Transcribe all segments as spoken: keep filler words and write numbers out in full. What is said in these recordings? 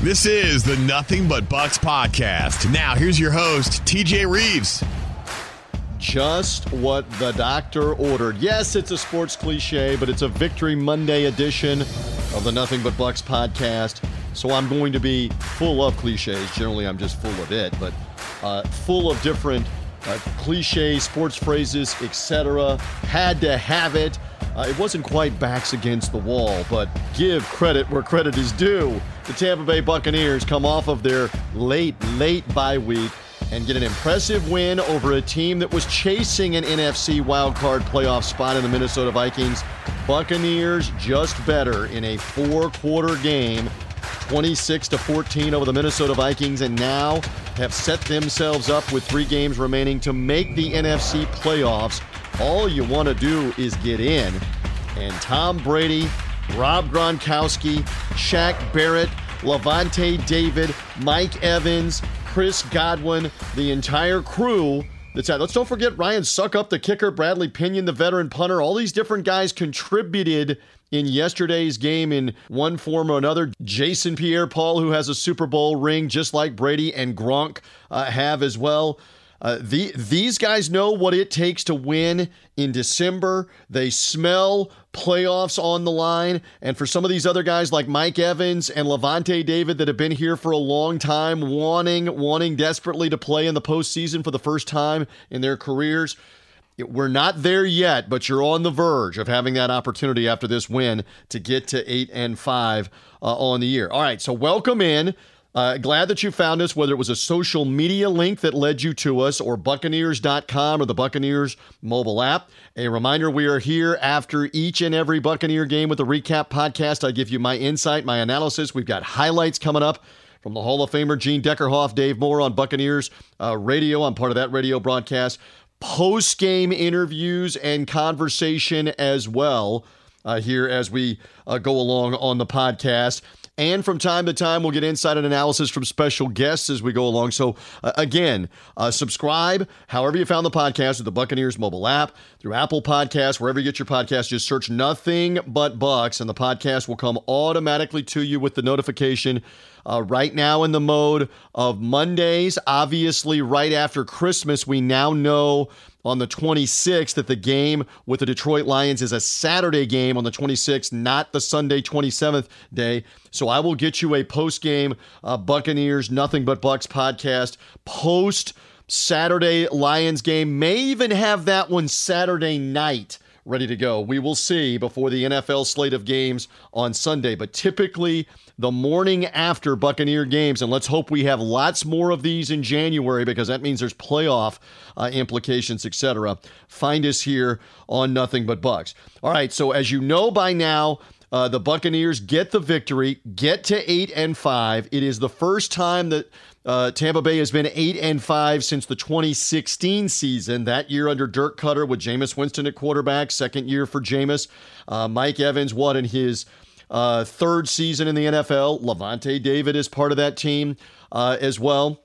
This is the Nothing But Bucks podcast. Now, here's your host, T J. Reeves. Just what the doctor ordered. Yes, it's a sports cliche, but it's a Victory Monday edition of the Nothing But Bucks podcast. So I'm going to be full of cliches. Generally, I'm just full of it, but uh, full of different uh, cliches, sports phrases, et cetera. Had to have it. Uh, it wasn't quite backs against the wall, but give credit where credit is due. The Tampa Bay Buccaneers come off of their late, late bye week and get an impressive win over a team that was chasing an N F C wildcard playoff spot in the Minnesota Vikings. Buccaneers just better in a four-quarter game, twenty-six to fourteen over the Minnesota Vikings, and now have set themselves up with three games remaining to make the N F C playoffs. All you want to do is get in. And Tom Brady, Rob Gronkowski, Shaq Barrett, Lavonte David, Mike Evans, Chris Godwin, the entire crew that's out. Let's don't forget Ryan Succop, the kicker, Bradley Pinion, the veteran punter. All these different guys contributed in yesterday's game in one form or another. Jason Pierre-Paul, who has a Super Bowl ring just like Brady and Gronk uh, have as well. Uh, the, these guys know what it takes to win in December. They smell playoffs on the line. And for some of these other guys like Mike Evans and Lavonte David that have been here for a long time, wanting, wanting desperately to play in the postseason for the first time in their careers, we're not there yet, but you're on the verge of having that opportunity after this win to get to eight and five uh, on the year. All right, so welcome in. Uh, glad that you found us, whether it was a social media link that led you to us or Buccaneers dot com or the Buccaneers mobile app. A reminder, we are here after each and every Buccaneer game with a recap podcast. I give you my insight, my analysis. We've got highlights coming up from the Hall of Famer Gene Deckerhoff, Dave Moore on Buccaneers uh, radio. I'm part of that radio broadcast. Post-game interviews and conversation as well uh, here as we uh, go along on the podcast. And from time to time, we'll get insight and analysis from special guests as we go along. So uh, again, uh, subscribe however you found the podcast with the Buccaneers mobile app, through Apple Podcasts, wherever you get your podcast. Just search Nothing But Bucks, and the podcast will come automatically to you with the notification. Uh, right now in the mode of Mondays, obviously right after Christmas, we now know on the twenty-sixth that the game with the Detroit Lions is a Saturday game on the twenty-sixth, not the Sunday twenty-seventh day. So I will get you a post-game uh, Buccaneers Nothing But Bucks podcast post-Saturday Lions game. May even have that one Saturday night ready to go. We will see before the N F L slate of games on Sunday, but typically the morning after Buccaneer games, and let's hope we have lots more of these in January because that means there's playoff uh, implications, et cetera. Find us here on Nothing But Bucks. All right, so as you know by now, uh, the Buccaneers get the victory, get to eight and five. It is the first time that Uh, Tampa Bay has been eight and five since the twenty sixteen season. That year under Dirk Cutter with Jameis Winston at quarterback. Second year for Jameis. Uh, Mike Evans, what, in his uh, third season in the N F L. Lavonte David is part of that team uh, as well.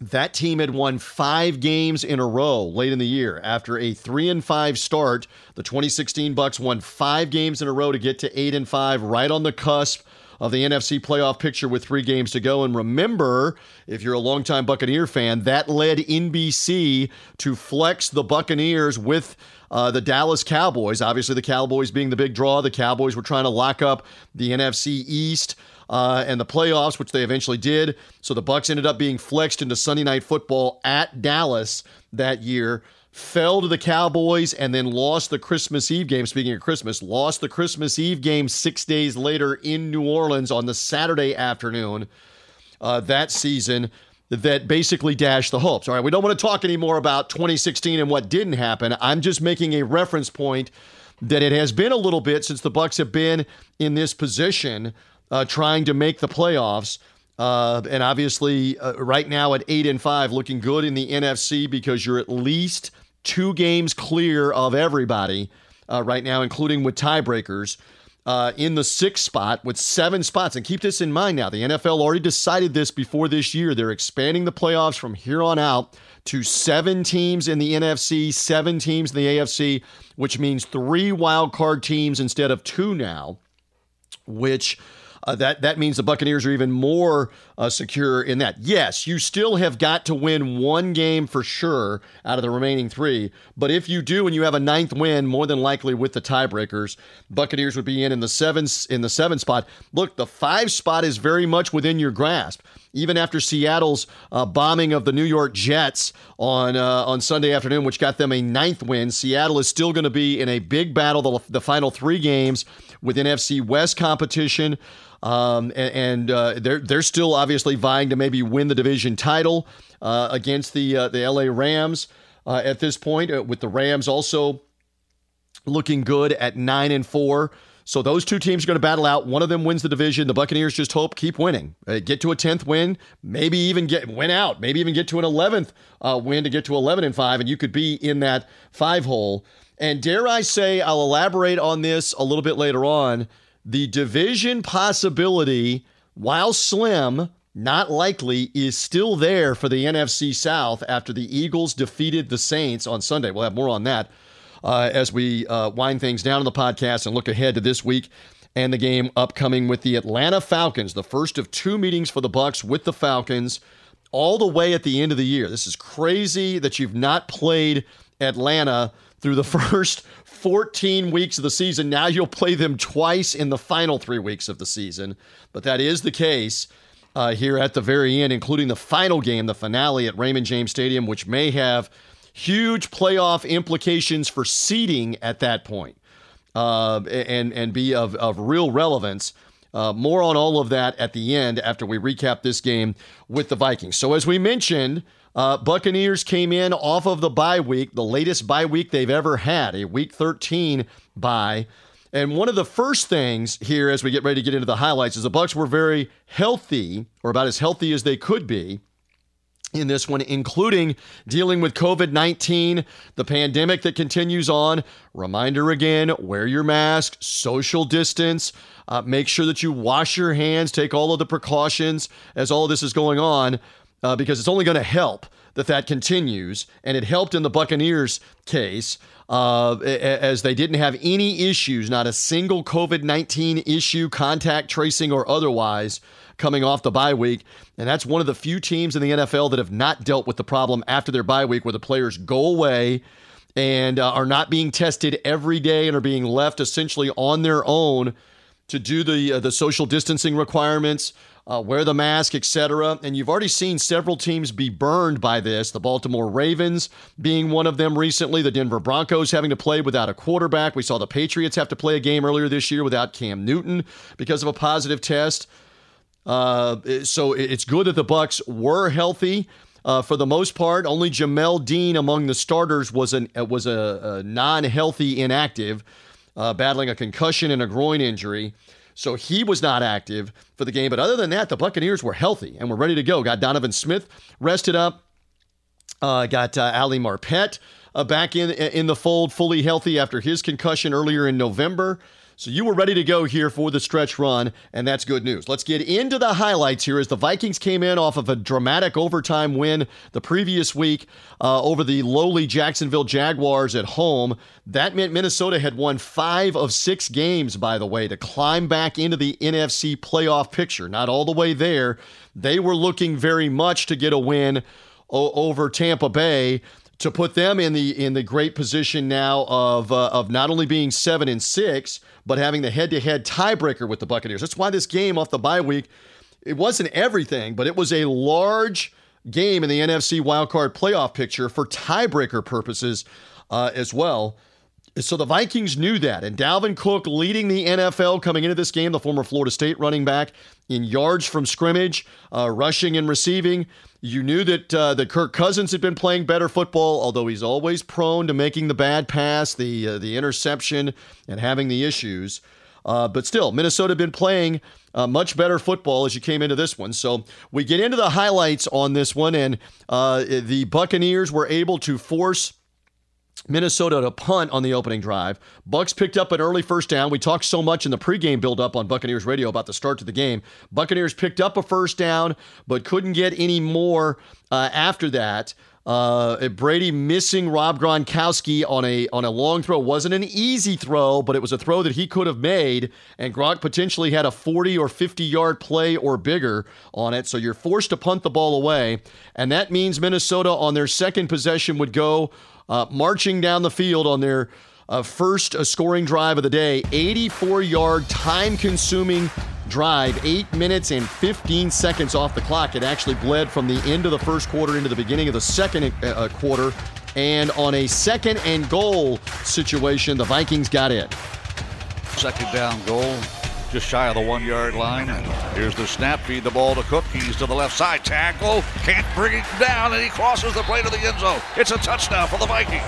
That team had won five games in a row late in the year. After a three and five start, the twenty sixteen Bucks won five games in a row to get to eight and five, right on the cusp of the N F C playoff picture with three games to go. And remember, if you're a longtime Buccaneer fan, that led N B C to flex the Buccaneers with uh, the Dallas Cowboys. Obviously, the Cowboys being the big draw. The Cowboys were trying to lock up the N F C East uh, and the playoffs, which they eventually did. So the Bucks ended up being flexed into Sunday Night Football at Dallas that year. Fell to the Cowboys and then lost the Christmas Eve game. Speaking of Christmas, lost the Christmas Eve game six days later in New Orleans on the Saturday afternoon uh, that season that basically dashed the hopes. All right, we don't want to talk anymore about twenty sixteen and what didn't happen. I'm just making a reference point that it has been a little bit since the Bucks have been in this position uh, trying to make the playoffs. Uh, and obviously uh, right now at eight and five, looking good in the N F C because you're at least two games clear of everybody uh, right now, including with tiebreakers uh, in the sixth spot with seven spots. And keep this in mind now, the N F L already decided this before this year. They're expanding the playoffs from here on out to seven teams in the N F C, seven teams in the A F C, which means three wild card teams instead of two now, which uh, that, that means the Buccaneers are even more uh, secure in that. Yes, you still have got to win one game for sure out of the remaining three. But if you do and you have a ninth win, more than likely with the tiebreakers, Buccaneers would be in in the seventh, in the seventh spot. Look, the five spot is very much within your grasp. Even after Seattle's uh, bombing of the New York Jets on uh, on Sunday afternoon, which got them a ninth win, Seattle is still going to be in a big battle the, the final three games with N F C West competition. Um, and and uh, they're, they're still obviously vying to maybe win the division title uh, against the, uh, the L A Rams uh, at this point, uh, with the Rams also looking good at nine and four. So those two teams are going to battle out. One of them wins the division. The Buccaneers just hope keep winning, uh, get to a tenth win, maybe even get win out, maybe even get to an eleventh uh, win to get to eleven and five, and you could be in that five hole. And dare I say, I'll elaborate on this a little bit later on. The division possibility, while slim, not likely, is still there for the N F C South after the Eagles defeated the Saints on Sunday. We'll have more on that Uh, as we uh, wind things down in the podcast and look ahead to this week and the game upcoming with the Atlanta Falcons, the first of two meetings for the Bucs with the Falcons all the way at the end of the year. This is crazy that you've not played Atlanta through the first fourteen weeks of the season. Now you'll play them twice in the final three weeks of the season, but that is the case uh, here at the very end, including the final game, the finale at Raymond James Stadium, which may have huge playoff implications for seeding at that point, uh, and and be of, of real relevance. Uh, more on all of that at the end after we recap this game with the Vikings. So as we mentioned, uh, Buccaneers came in off of the bye week, the latest bye week they've ever had, a Week thirteen bye. And one of the first things here as we get ready to get into the highlights is the Bucs were very healthy, or about as healthy as they could be, in this one, including dealing with COVID nineteen, the pandemic that continues on. Reminder again, wear your mask, social distance, uh, make sure that you wash your hands, take all of the precautions as all of this is going on, uh, because it's only going to help that that continues. And it helped in the Buccaneers case, uh, as they didn't have any issues, not a single COVID nineteen issue, contact tracing or otherwise, coming off the bye week. And that's one of the few teams in the N F L that have not dealt with the problem after their bye week, where the players go away and uh, are not being tested every day and are being left essentially on their own to do the uh, the social distancing requirements, uh, wear the mask, et cetera. And you've already seen several teams be burned by this, the Baltimore Ravens being one of them recently, the Denver Broncos having to play without a quarterback. We saw the Patriots have to play a game earlier this year without Cam Newton because of a positive test. Uh, so it's good that the Bucs were healthy uh, for the most part. Only Jamel Dean among the starters was an was a, a non-healthy inactive, uh, battling a concussion and a groin injury. So he was not active for the game. But other than that, the Buccaneers were healthy and were ready to go. Got Donovan Smith rested up. Uh, got uh, Ali Marpet uh, back in in the fold, fully healthy after his concussion earlier in November. So you were ready to go here for the stretch run, and that's good news. Let's get into the highlights here as the Vikings came in off of a dramatic overtime win the previous week uh, over the lowly Jacksonville Jaguars at home. That meant Minnesota had won five of six games, by the way, to climb back into the N F C playoff picture. Not all the way there. They were looking very much to get a win o- over Tampa Bay to put them in the in the great position now of uh, of not only being seven and six, but having the head-to-head tiebreaker with the Buccaneers. That's why this game off the bye week, it wasn't everything, but it was a large game in the N F C wildcard playoff picture for tiebreaker purposes uh, as well. So the Vikings knew that, and Dalvin Cook leading the N F L coming into this game, the former Florida State running back, in yards from scrimmage, uh, rushing and receiving. You knew that uh, that Kirk Cousins had been playing better football, although he's always prone to making the bad pass, the uh, the interception, and having the issues. Uh, but still, Minnesota had been playing uh, much better football as you came into this one. So we get into the highlights on this one, and uh, the Buccaneers were able to force Minnesota to punt on the opening drive. Bucs picked up an early first down. We talked so much in the pregame buildup on Buccaneers radio about the start to the game. Buccaneers picked up a first down, but couldn't get any more uh, after that. Uh, Brady missing Rob Gronkowski on a on a long throw. Wasn't an easy throw, but it was a throw that he could have made, and Gronk potentially had a forty or fifty-yard play or bigger on it, so you're forced to punt the ball away, and that means Minnesota on their second possession would go uh, marching down the field on their uh, first uh, scoring drive of the day, eighty-four-yard time-consuming drive, eight minutes and fifteen seconds off the clock. It actually bled from the end of the first quarter into the beginning of the second uh, quarter. And on a second and goal situation, the Vikings got it. Second down goal, just shy of the one-yard line. And here's the snap, feed the ball to Cook. He's to the left side, tackle, can't bring it down, and he crosses the play to the end zone. It's a touchdown for the Vikings.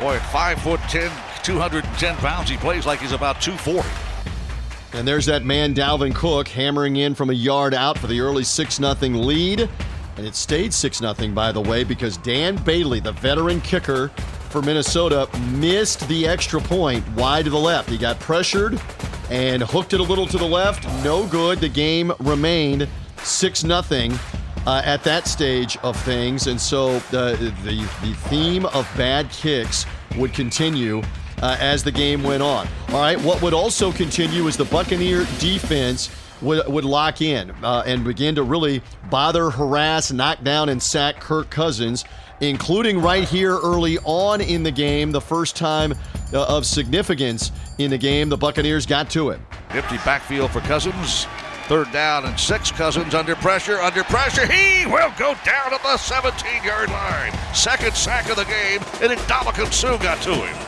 Boy, five foot ten, two hundred ten pounds, he plays like he's about two forty. And there's that man, Dalvin Cook, hammering in from a yard out for the early six nothing lead. And it stayed six nothing, by the way, because Dan Bailey, the veteran kicker for Minnesota, missed the extra point wide to the left. He got pressured and hooked it a little to the left. No good. The game remained six nothing uh, at that stage of things. And so uh, the, the theme of bad kicks would continue Uh, as the game went on. All right, what would also continue is the Buccaneer defense would, would lock in uh, and begin to really bother, harass, knock down, and sack Kirk Cousins, including right here early on in the game, the first time uh, of significance in the game. The Buccaneers got to it. Empty backfield for Cousins. Third down and six. Cousins under pressure, under pressure. He will go down at the seventeen-yard line. Second sack of the game, and Ndamukong Suh got to him.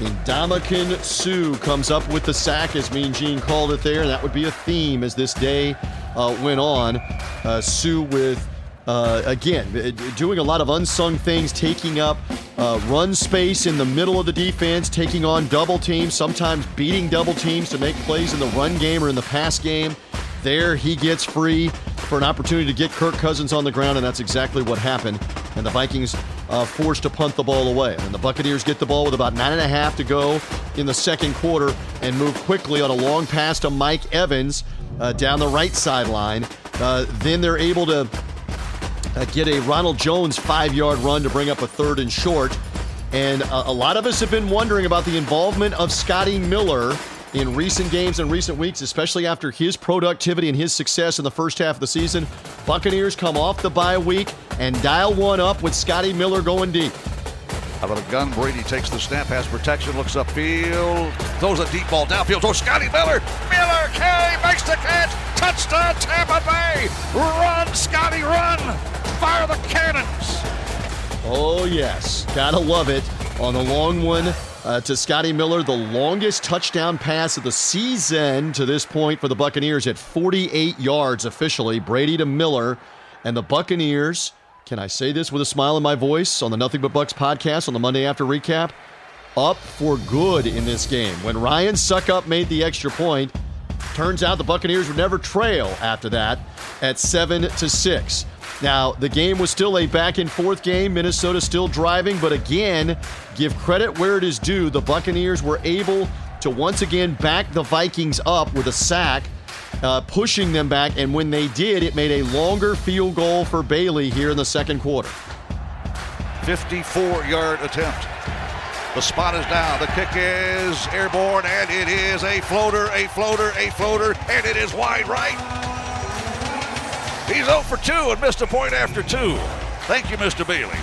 Ndamukong Suh comes up with the sack, as Mean Gene called it there. That would be a theme as this day uh, went on. Uh, Sue with, uh, again, doing a lot of unsung things, taking up uh, run space in the middle of the defense, taking on double teams, sometimes beating double teams to make plays in the run game or in the pass game. There he gets free for an opportunity to get Kirk Cousins on the ground, and that's exactly what happened. And the Vikings uh, forced to punt the ball away. And the Buccaneers get the ball with about nine and a half to go in the second quarter and move quickly on a long pass to Mike Evans uh, down the right sideline. Uh, then they're able to uh, get a Ronald Jones five-yard run to bring up a third and short. And uh, a lot of us have been wondering about the involvement of Scotty Miller in recent games and recent weeks, especially after his productivity and his success in the first half of the season. Buccaneers come off the bye week and dial one up with Scotty Miller going deep. Out of the gun, Brady takes the snap, has protection, looks upfield, throws a deep ball downfield. Oh, Scotty Miller! Miller K makes the catch! Touchdown, Tampa Bay! Run, Scotty, run! Fire the cannons! Oh, yes. Gotta love it on the long one. Uh, to Scotty Miller, the longest touchdown pass of the season to this point for the Buccaneers at forty-eight yards officially. Brady to Miller, and the Buccaneers, can I say this with a smile in my voice on the Nothing But Bucks podcast on the Monday After Recap, up for good in this game. When Ryan Succop made the extra point, turns out the Buccaneers would never trail after that at seven to six. Now, the game was still a back-and-forth game. Minnesota still driving, but again, give credit where it is due. The Buccaneers were able to once again back the Vikings up with a sack, uh, pushing them back, and when they did, it made a longer field goal for Bailey here in the second quarter. fifty-four-yard attempt. The spot is down. The kick is airborne, and it is a floater, a floater, a floater, and it is wide right. He's oh for two and missed a point after two. Thank you, Mister Bailey.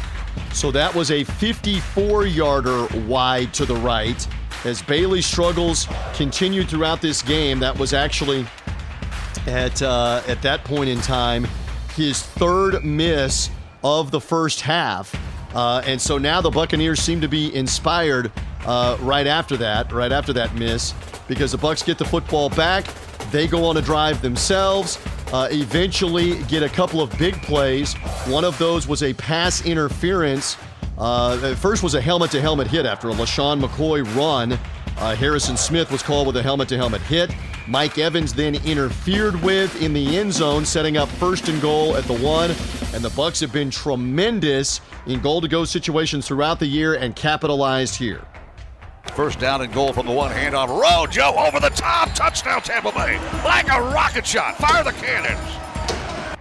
So that was a fifty-four-yarder wide to the right. As Bailey's struggles continued throughout this game, that was actually, at, uh, at that point in time, his third miss of the first half. Uh, and so now the Buccaneers seem to be inspired uh, right after that, right after that miss, because the Bucs get the football back. They go on a drive themselves. Uh, eventually get a couple of big plays. One of those was a pass interference. Uh, first was a helmet-to-helmet hit after a LaShawn McCoy run. Uh, Harrison Smith was called with a helmet-to-helmet hit. Mike Evans then interfered with in the end zone, setting up first and goal at the one. And the Bucs have been tremendous in goal-to-go situations throughout the year and capitalized here. First down and goal from the one, handoff. Rojo over the top, touchdown Tampa Bay. Like a rocket shot, fire the cannons.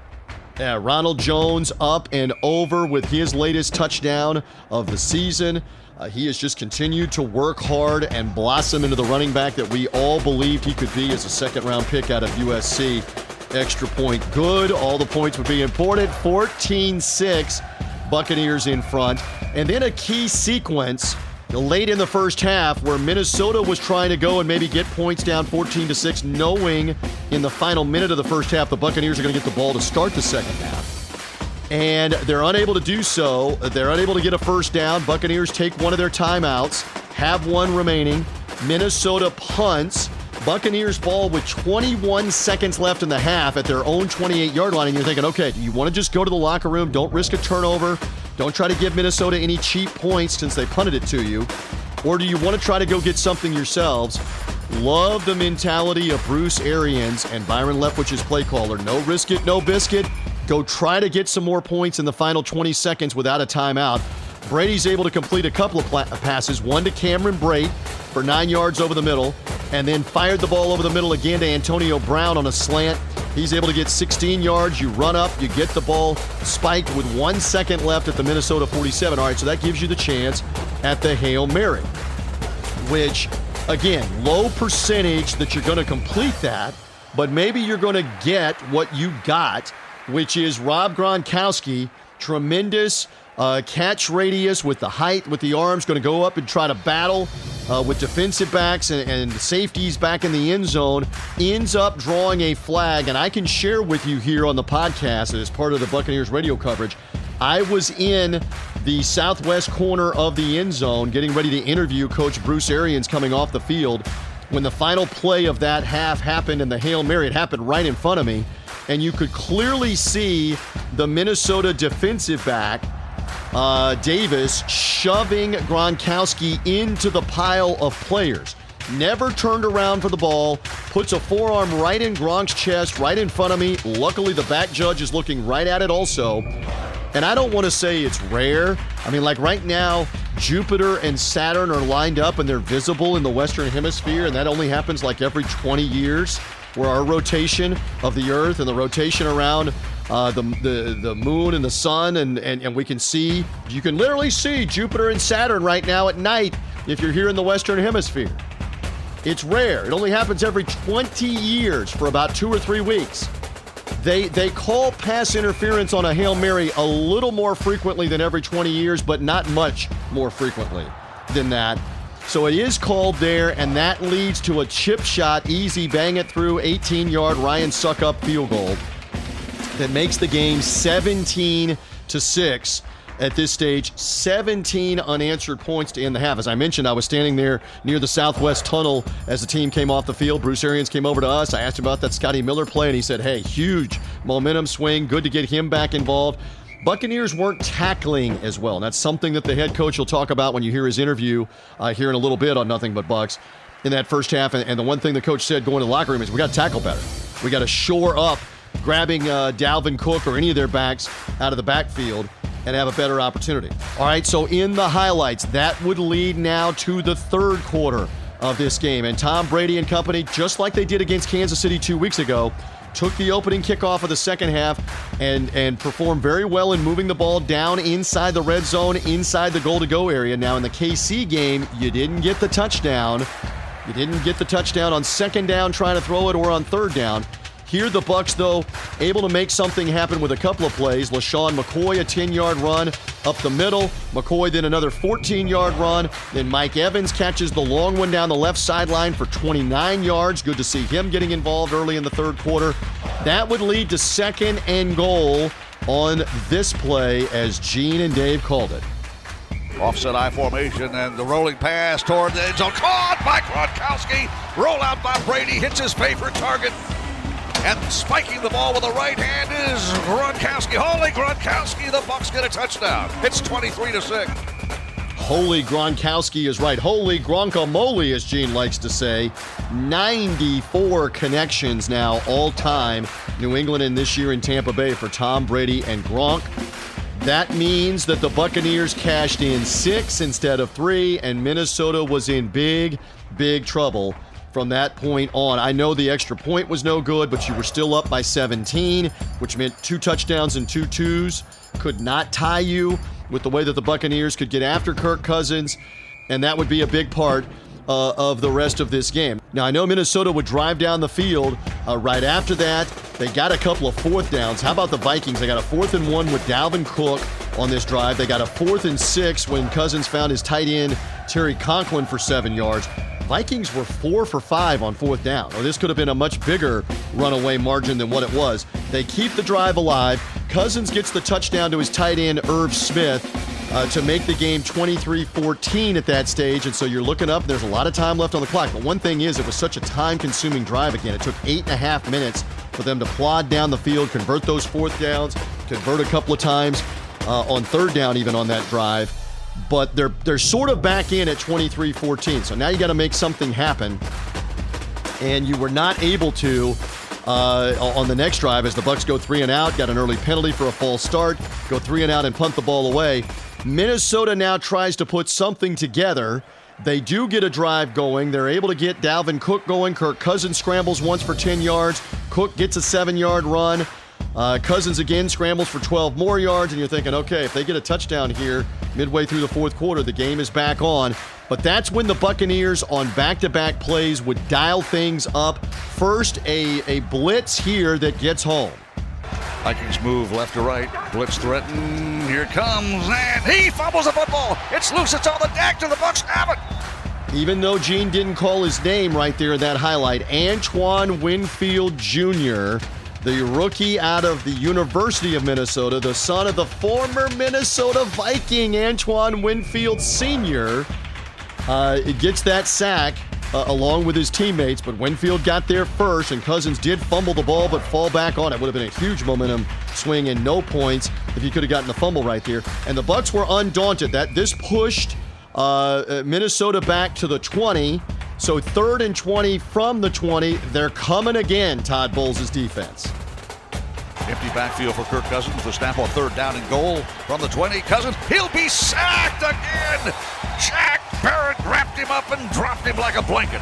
Uh, Ronald Jones up and over with his latest touchdown of the season. Uh, he has just continued to work hard and blossom into the running back that we all believed he could be as a second-round pick out of U S C. Extra point good. All the points would be important. fourteen six. Buccaneers in front. And then a key sequence late in the first half where Minnesota was trying to go and maybe get points down fourteen to six, knowing in the final minute of the first half the Buccaneers are going to get the ball to start the second half. And they're unable to do so. They're unable to get a first down. Buccaneers take one of their timeouts, have one remaining. Minnesota punts. Buccaneers ball with twenty-one seconds left in the half at their own twenty-eight yard line. And you're thinking, okay, you want to just go to the locker room. Don't risk a turnover. Don't try to give Minnesota any cheap points since they punted it to you. Or do you want to try to go get something yourselves? Love the mentality of Bruce Arians and Byron Leftwich's play caller. No risk it, no biscuit. Go try to get some more points in the final twenty seconds without a timeout. Brady's able to complete a couple of pla- passes, one to Cameron Brate for nine yards over the middle, and then fired the ball over the middle again to Antonio Brown on a slant. He's able to get sixteen yards. You run up, you get the ball spiked with one second left at the Minnesota forty-seven. All right, so that gives you the chance at the Hail Mary, which, again, low percentage that you're going to complete that, but maybe you're going to get what you got, which is Rob Gronkowski, tremendous uh, catch radius with the height, with the arms, going to go up and try to battle uh, with defensive backs and, and safeties back in the end zone, ends up drawing a flag. And I can share with you here on the podcast as part of the Buccaneers radio coverage, I was in the southwest corner of the end zone getting ready to interview Coach Bruce Arians coming off the field when the final play of that half happened and the Hail Mary, it happened right in front of me. And you could clearly see the Minnesota defensive back, uh, Davis, shoving Gronkowski into the pile of players. Never turned around for the ball, puts a forearm right in Gronk's chest, right in front of me. Luckily, the back judge is looking right at it also. And I don't want to say it's rare. I mean, like right now, Jupiter and Saturn are lined up and they're visible in the Western Hemisphere, and that only happens like every twenty years. Where our rotation of the Earth and the rotation around uh, the, the the moon and the sun, and, and, and we can see, you can literally see Jupiter and Saturn right now at night if you're here in the Western Hemisphere. It's rare. It only happens every twenty years for about two or three weeks. They, they call pass interference on a Hail Mary a little more frequently than every twenty years, but not much more frequently than that. So it is called there, and that leads to a chip shot, easy, bang it through, eighteen-yard Ryan Succop field goal that makes the game seventeen to six at this stage. seventeen unanswered points to end the half. As I mentioned, I was standing there near the southwest tunnel as the team came off the field. Bruce Arians came over to us. I asked him about that Scotty Miller play, and he said, hey, huge momentum swing, good to get him back involved. Buccaneers weren't tackling as well, and that's something that the head coach will talk about when you hear his interview uh, here in a little bit on Nothing But Bucks in that first half. And, and the one thing the coach said going to the locker room is we got to tackle better. We got to shore up grabbing uh, Dalvin Cook or any of their backs out of the backfield and have a better opportunity. All right, so in the highlights, that would lead now to the third quarter of this game. And Tom Brady and company, just like they did against Kansas City two weeks ago, took the opening kickoff of the second half and, and performed very well in moving the ball down inside the red zone, inside the goal-to-go area. Now, in the K C game, you didn't get the touchdown. You didn't get the touchdown on second down trying to throw it or on third down. Here, the Bucs, though, able to make something happen with a couple of plays. LaShawn McCoy, a ten-yard run up the middle. McCoy, then another fourteen-yard run. Then Mike Evans catches the long one down the left sideline for twenty-nine yards. Good to see him getting involved early in the third quarter. That would lead to second and goal on this play, as Gene and Dave called it. Offset I formation, and the rolling pass toward the end zone. Caught by Gronkowski. Rollout by Brady. Hits his favorite target. And spiking the ball with the right hand is Gronkowski. Holy Gronkowski, the Bucs get a touchdown. It's twenty-three to six. Holy Gronkowski is right. Holy Gronkamoli, as Gene likes to say. ninety-four connections now, all time. New England and this year in Tampa Bay for Tom Brady and Gronk. That means that the Buccaneers cashed in six instead of three, and Minnesota was in big, big trouble from that point on. I know the extra point was no good, but you were still up by seventeen, which meant two touchdowns and two twos could not tie you with the way that the Buccaneers could get after Kirk Cousins, and that would be a big part uh, of the rest of this game. Now, I know Minnesota would drive down the field uh, right after that. They got a couple of fourth downs. How about the Vikings? They got a fourth and one with Dalvin Cook on this drive. They got a fourth and six when Cousins found his tight end, Terry Conklin, for seven yards. Vikings were four for five on fourth down, or this could have been a much bigger runaway margin than what it was. They keep the drive alive. Cousins gets the touchdown to his tight end, Irv Smith, uh, to make the game twenty-three fourteen at that stage. And so you're looking up, there's a lot of time left on the clock. But one thing is, it was such a time-consuming drive again. It took eight and a half minutes for them to plod down the field, convert those fourth downs, convert a couple of times uh, on third down even on that drive. But they're they're sort of back in at twenty-three fourteen. So now you got to make something happen. And you were not able to uh, on the next drive as the Bucs go three and out, got an early penalty for a false start, go three and out and punt the ball away. Minnesota now tries to put something together. They do get a drive going. They're able to get Dalvin Cook going. Kirk Cousins scrambles once for ten yards. Cook gets a seven-yard run. Uh, Cousins again scrambles for twelve more yards, and you're thinking, okay, if they get a touchdown here midway through the fourth quarter, the game is back on. But that's when the Buccaneers on back-to-back plays would dial things up. First, a, a blitz here that gets home. Vikings move left to right. Blitz threatened. Here comes, and he fumbles the football. It's loose. It's on the deck to the Bucs. Have it. Even though Gene didn't call his name right there in that highlight, Antoine Winfield Junior, the rookie out of the University of Minnesota, the son of the former Minnesota Viking Antoine Winfield Senior, uh, gets that sack uh, along with his teammates, but Winfield got there first, and Cousins did fumble the ball but fall back on it. Would have been a huge momentum swing and no points if he could have gotten the fumble right there. And the Bucs were undaunted. That this pushed uh, Minnesota back to the twenty. So third and twenty from the twenty, they're coming again, Todd Bowles' defense. Empty backfield for Kirk Cousins. The snap on third down and goal from the twenty. Cousins, he'll be sacked again. Shaq Barrett wrapped him up and dropped him like a blanket.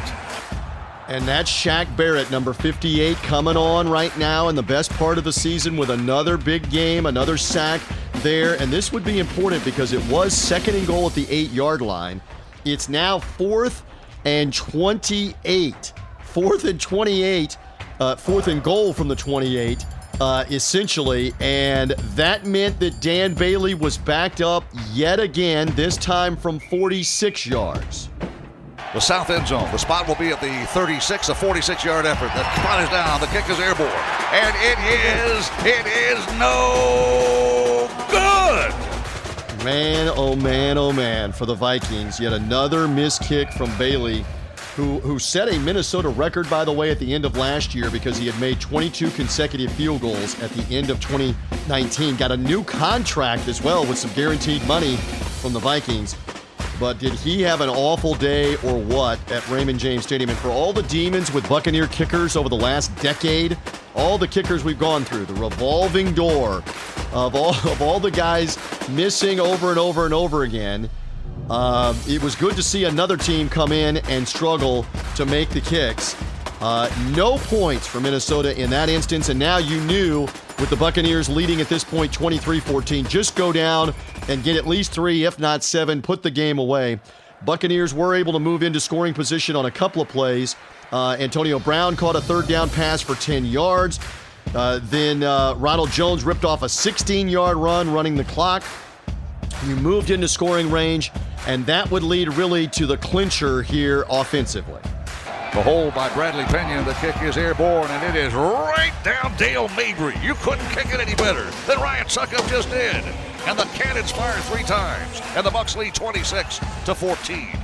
And that's Shaq Barrett, number fifty-eight, coming on right now in the best part of the season with another big game, another sack there. And this would be important because it was second and goal at the eight-yard line. It's now fourth and twenty-eight, fourth and twenty-eight, uh, fourth and goal from the twenty-eight, uh, essentially, and that meant that Dan Bailey was backed up yet again, this time from forty-six yards. The south end zone, the spot will be at the thirty-six, a forty-six-yard effort. The spot is down, the kick is airborne, and it is, it is no good! Man, oh man, oh man, for the Vikings. Yet another missed kick from Bailey, who, who set a Minnesota record, by the way, at the end of last year because he had made twenty-two consecutive field goals at the end of twenty nineteen. Got a new contract as well with some guaranteed money from the Vikings. But did he have an awful day or what at Raymond James Stadium? And for all the demons with Buccaneer kickers over the last decade, all the kickers we've gone through, the revolving door of all of all the guys missing over and over and over again, uh, it was good to see another team come in and struggle to make the kicks. Uh, no points for Minnesota in that instance, and now you knew with the Buccaneers leading at this point twenty-three fourteen, just go down and get at least three, if not seven, put the game away. Buccaneers were able to move into scoring position on a couple of plays. Uh, Antonio Brown caught a third down pass for ten yards. Uh, then uh, Ronald Jones ripped off a sixteen-yard run, running the clock. You moved into scoring range, and that would lead really to the clincher here offensively. The hole by Bradley Pinion, the kick is airborne, and it is right down Dale Mabry. You couldn't kick it any better than Ryan Succop just did. And the cannons fired three times, and the Bucs lead twenty-six to fourteen.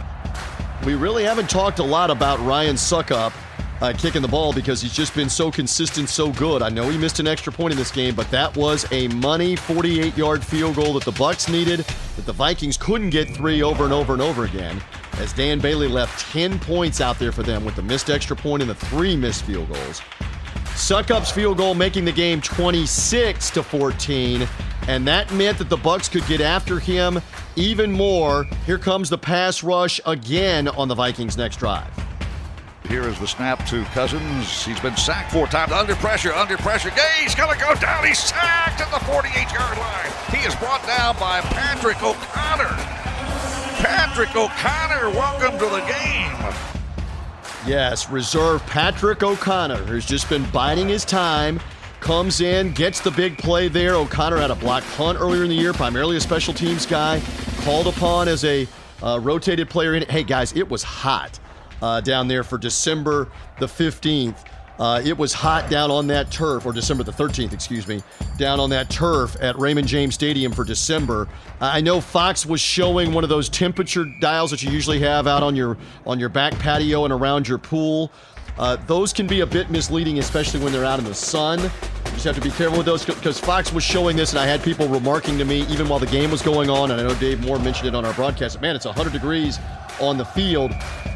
We really haven't talked a lot about Ryan Succop uh, kicking the ball because he's just been so consistent, so good. I know he missed an extra point in this game, but that was a money forty-eight-yard field goal that the Bucs needed, that the Vikings couldn't get three over and over and over again, as Dan Bailey left ten points out there for them with the missed extra point and the three missed field goals. Succop's field goal making the game twenty-six to fourteen, and that meant that the Bucs could get after him even more. Here comes the pass rush again on the Vikings' next drive. Here is the snap to Cousins. He's been sacked four times. Under pressure, under pressure. Hey, he's going to go down. He's sacked at the forty-eight-yard line. He is brought down by Patrick O'Connor. Patrick O'Connor, welcome to the game. Yes, reserve Patrick O'Connor, who's just been biding his time, comes in, gets the big play there. O'Connor had a blocked punt earlier in the year, primarily a special teams guy, called upon as a uh, rotated player in it. Hey, guys, it was hot. Uh, down there for December the fifteenth. Uh, it was hot down on that turf, or December the thirteenth, excuse me, down on that turf at Raymond James Stadium for December. I know Fox was showing one of those temperature dials that you usually have out on your on your back patio and around your pool. Uh, those can be a bit misleading, especially when they're out in the sun. You just have to be careful with those, because Fox was showing this, and I had people remarking to me even while the game was going on, and I know Dave Moore mentioned it on our broadcast, man, it's one hundred degrees on the field.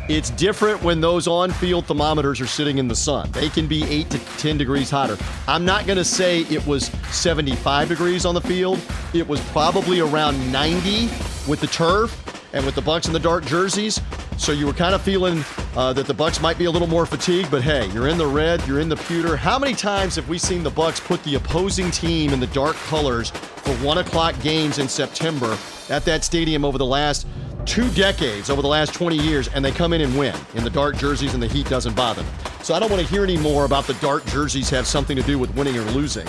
It's different when those on-field thermometers are sitting in the sun. They can be eight to ten degrees hotter. I'm not going to say it was seventy-five degrees on the field. It was probably around ninety with the turf and with the Bucs in the dark jerseys. So you were kind of feeling uh, that the Bucs might be a little more fatigued, but hey, you're in the red, you're in the pewter. How many times have we seen the Bucs put the opposing team in the dark colors for one o'clock games in September at that stadium over the last two decades, over the last twenty years, and they come in and win in the dark jerseys and the heat doesn't bother them? So I don't want to hear any more about the dark jerseys have something to do with winning or losing,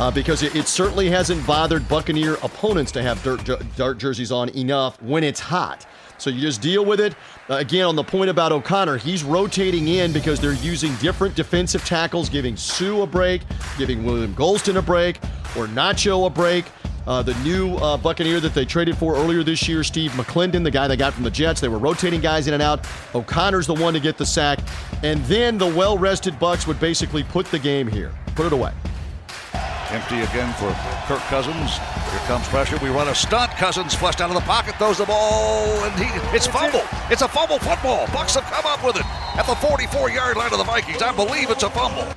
uh, because it, it certainly hasn't bothered Buccaneer opponents to have dirt, jer- dark jerseys on enough when it's hot. So you just deal with it. Uh, again, on the point about O'Connor, he's rotating in because they're using different defensive tackles, giving Sue a break, giving William Golston a break, or Nacho a break. Uh, the new uh, Buccaneer that they traded for earlier this year, Steve McClendon, the guy they got from the Jets. They were rotating guys in and out. O'Connor's the one to get the sack. And then the well-rested Bucs would basically put the game here. Put it away. Empty again for Kirk Cousins. Here comes pressure. We run a stunt. Cousins flushed out of the pocket, throws the ball, and he it's fumble. It's a fumble football. Bucs have come up with it at the forty-four-yard line of the Vikings. I believe it's a fumble.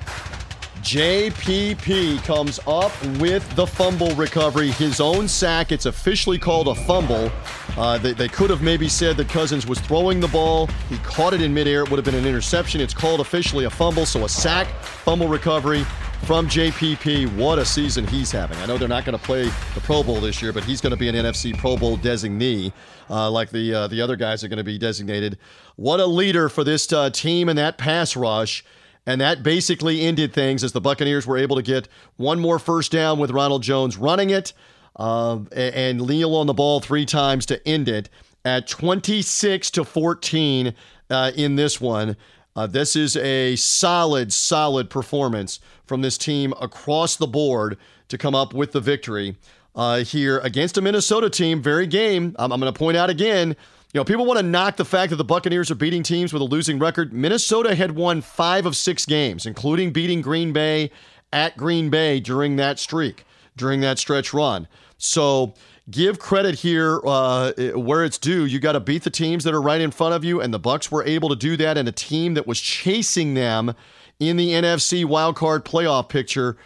J P P comes up with the fumble recovery, his own sack. It's officially called a fumble. Uh, they, they could have maybe said that Cousins was throwing the ball. He caught it in midair. It would have been an interception. It's called officially a fumble, so a sack, fumble recovery from J P P. What a season he's having. I know they're not going to play the Pro Bowl this year, but he's going to be an N F C Pro Bowl designee, uh, like the, uh, the other guys are going to be designated. What a leader for this uh, team and that pass rush. And that basically ended things as the Buccaneers were able to get one more first down with Ronald Jones running it uh, and Leal on the ball three times to end it at twenty-six to fourteen uh, in this one. Uh, this is a solid, solid performance from this team across the board to come up with the victory uh, here against a Minnesota team. Very game. I'm, I'm going to point out again, you know, people want to knock the fact that the Buccaneers are beating teams with a losing record. Minnesota had won five of six games, including beating Green Bay at Green Bay during that streak, during that stretch run. So give credit here uh, where it's due. You got to beat the teams that are right in front of you, and the Bucs were able to do that, and a team that was chasing them in the N F C wildcard playoff picture,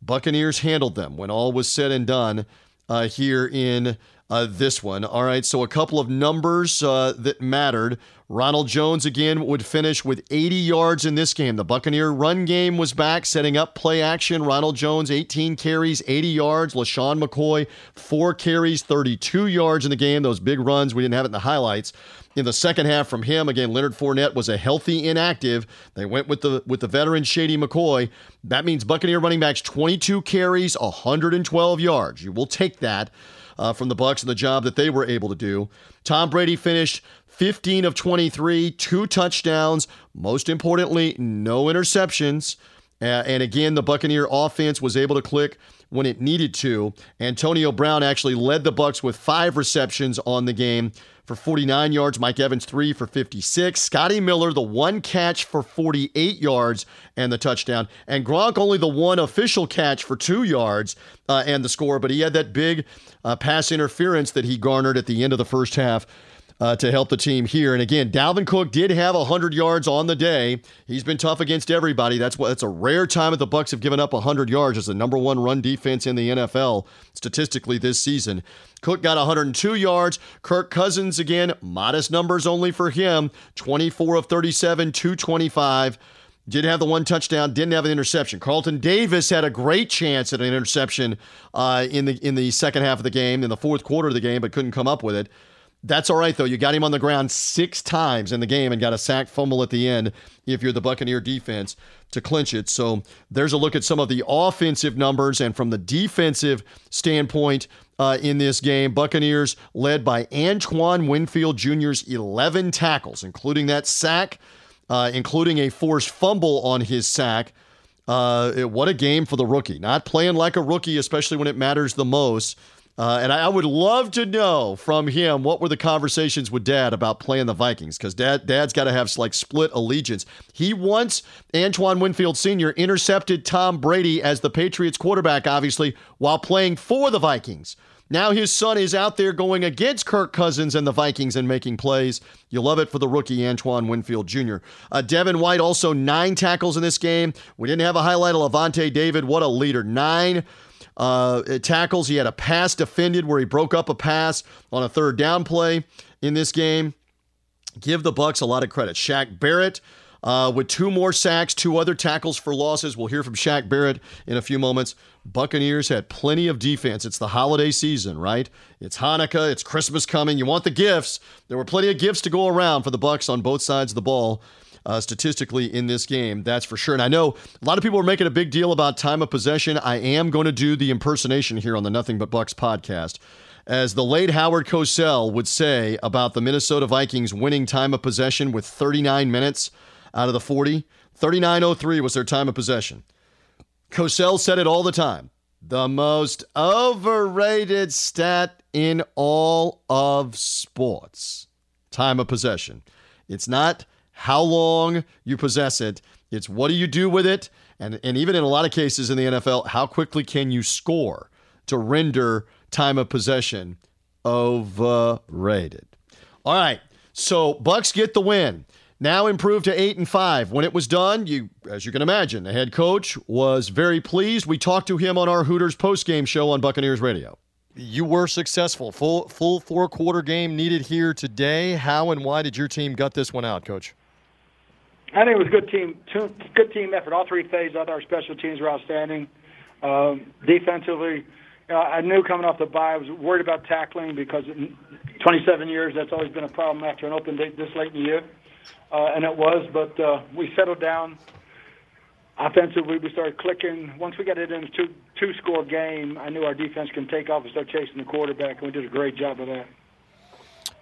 Buccaneers handled them when all was said and done uh, here in Uh, this one. All right, so a couple of numbers uh, that mattered. Ronald Jones, again, would finish with eighty yards in this game. The Buccaneer run game was back, setting up play action. Ronald Jones, eighteen carries, eighty yards. LaShawn McCoy, four carries, thirty-two yards in the game. Those big runs, we didn't have it in the highlights. In the second half from him, again, Leonard Fournette was a healthy inactive. They went with the with the veteran Shady McCoy. That means Buccaneer running backs, twenty-two carries, one hundred twelve yards. You will take that. Uh, from the Bucs and the job that they were able to do. Tom Brady finished fifteen of twenty-three, two touchdowns. Most importantly, no interceptions. Uh, and again, the Buccaneer offense was able to click when it needed to. Antonio Brown actually led the Bucs with five receptions on the game for forty-nine yards. Mike Evans, three for fifty-six. Scotty Miller, the one catch for forty-eight yards and the touchdown. And Gronk only the one official catch for two yards uh, and the score. But he had that big uh, pass interference that he garnered at the end of the first half uh, to help the team here. And again, Dalvin Cook did have one hundred yards on the day. He's been tough against everybody. That's what. That's a rare time that the Bucs have given up one hundred yards as the number one run defense in the N F L statistically this season. Cook got one hundred two yards. Kirk Cousins, again, modest numbers only for him. twenty-four of thirty-seven, two twenty-five. Did have the one touchdown, didn't have an interception. Carlton Davis had a great chance at an interception uh, in the in the second half of the game, in the fourth quarter of the game, but couldn't come up with it. That's all right, though. You got him on the ground six times in the game and got a sack fumble at the end if you're the Buccaneer defense to clinch it. So there's a look at some of the offensive numbers. And from the defensive standpoint uh, in this game, Buccaneers led by Antoine Winfield Junior's eleven tackles, including that sack, Uh, including a forced fumble on his sack. Uh, it, what a game for the rookie. Not playing like a rookie, especially when it matters the most. Uh, and I, I would love to know from him, what were the conversations with Dad about playing the Vikings? Because Dad, Dad's got to have like split allegiance. He once, Antoine Winfield Senior, intercepted Tom Brady as the Patriots quarterback, obviously, while playing for the Vikings. Now his son is out there going against Kirk Cousins and the Vikings and making plays. You love it for the rookie, Antoine Winfield Junior Uh, Devin White also nine tackles in this game. We didn't have a highlight of Lavonte David. What a leader. Nine uh, tackles. He had a pass defended where he broke up a pass on a third down play in this game. Give the Bucs a lot of credit. Shaq Barrett uh, with two more sacks, two other tackles for losses. We'll hear from Shaq Barrett in a few moments. Buccaneers had plenty of defense. It's the holiday season, right? It's Hanukkah. It's Christmas coming. You want the gifts. There were plenty of gifts to go around for the Bucs on both sides of the ball, uh, statistically in this game. That's for sure. And I know a lot of people are making a big deal about time of possession. I am going to do the impersonation here on the Nothing But Bucs podcast. As the late Howard Cosell would say about the Minnesota Vikings winning time of possession with thirty-nine minutes out of the forty, thirty-nine oh three was their time of possession. Cosell said it all the time. The most overrated stat in all of sports. Time of possession. It's not how long you possess it. It's what do you do with it? And, and even in a lot of cases in the N F L, how quickly can you score to render time of possession overrated? All right. So Bucs get the win. Now improved to eight and five. When it was done, you, as you can imagine, the head coach was very pleased. We talked to him on our Hooters postgame show on Buccaneers Radio. You were successful. Full full four-quarter game needed here today. How and why did your team gut this one out, Coach? I think it was a good team, two, good team effort. All three phases. I thought our special teams were outstanding. Um, defensively, you know, I knew coming off the bye, I was worried about tackling because in twenty-seven years, that's always been a problem after an open date this late in the year. Uh, and it was, but uh, we settled down. Offensively, we started clicking. Once we got it in a two, two-score game, I knew our defense can take off and start chasing the quarterback, and we did a great job of that.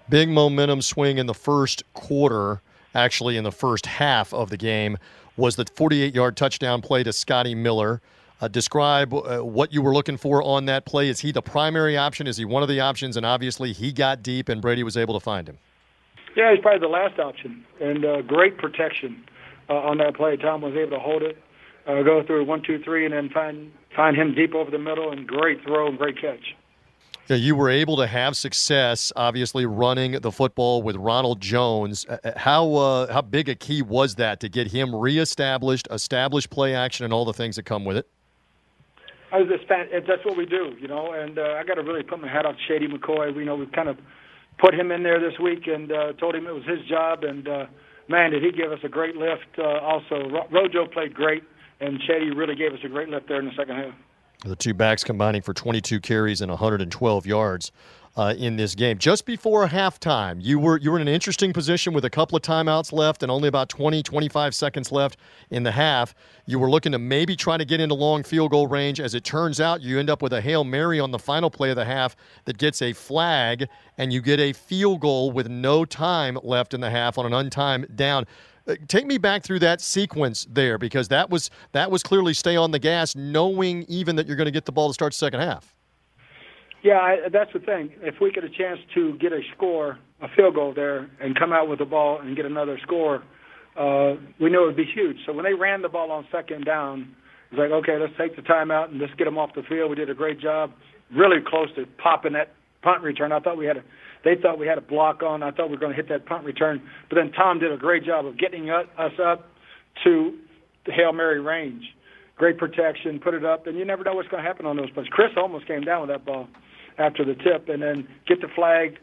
Big momentum swing in the first quarter, actually in the first half of the game, was the forty-eight-yard touchdown play to Scotty Miller. Uh, describe uh, what you were looking for on that play. Is he the primary option? Is he one of the options? And obviously he got deep, and Brady was able to find him. Yeah, he's probably the last option, and uh, great protection uh, on that play. Tom was able to hold it, uh, go through one, two, three, and then find find him deep over the middle, and great throw and great catch. Yeah, you were able to have success, obviously, running the football with Ronald Jones. How uh, how big a key was that to get him reestablished, established play action, and all the things that come with it? I was just, that's what we do, you know, and uh, I got to really put my hat off to Shady McCoy. We know we've kind of put him in there this week and uh, told him it was his job. And, uh, man, did he give us a great lift. Uh, also, Ro- Rojo played great, and Shady really gave us a great lift there in the second half. The two backs combining for twenty-two carries and one hundred twelve yards uh, in this game. Just before halftime, you were you were in an interesting position with a couple of timeouts left and only about twenty, twenty-five seconds left in the half. You were looking to maybe try to get into long field goal range. As it turns out, you end up with a Hail Mary on the final play of the half that gets a flag, and you get a field goal with no time left in the half on an untimed down. Take me back through that sequence there, because that was that was clearly stay on the gas, knowing even that you're going to get the ball to start the second half. Yeah, I, that's the thing. If we get a chance to get a score, a field goal there, and come out with the ball and get another score, uh, we knew it would be huge. So when they ran the ball on second down, it was like, okay, let's take the timeout and let's get them off the field. We did a great job, really close to popping that punt return. I thought we had a They thought we had a block on. I thought we were going to hit that punt return. But then Tom did a great job of getting us up to the Hail Mary range. Great protection, put it up, and you never know what's going to happen on those punts. Chris almost came down with that ball after the tip, and then get the flag.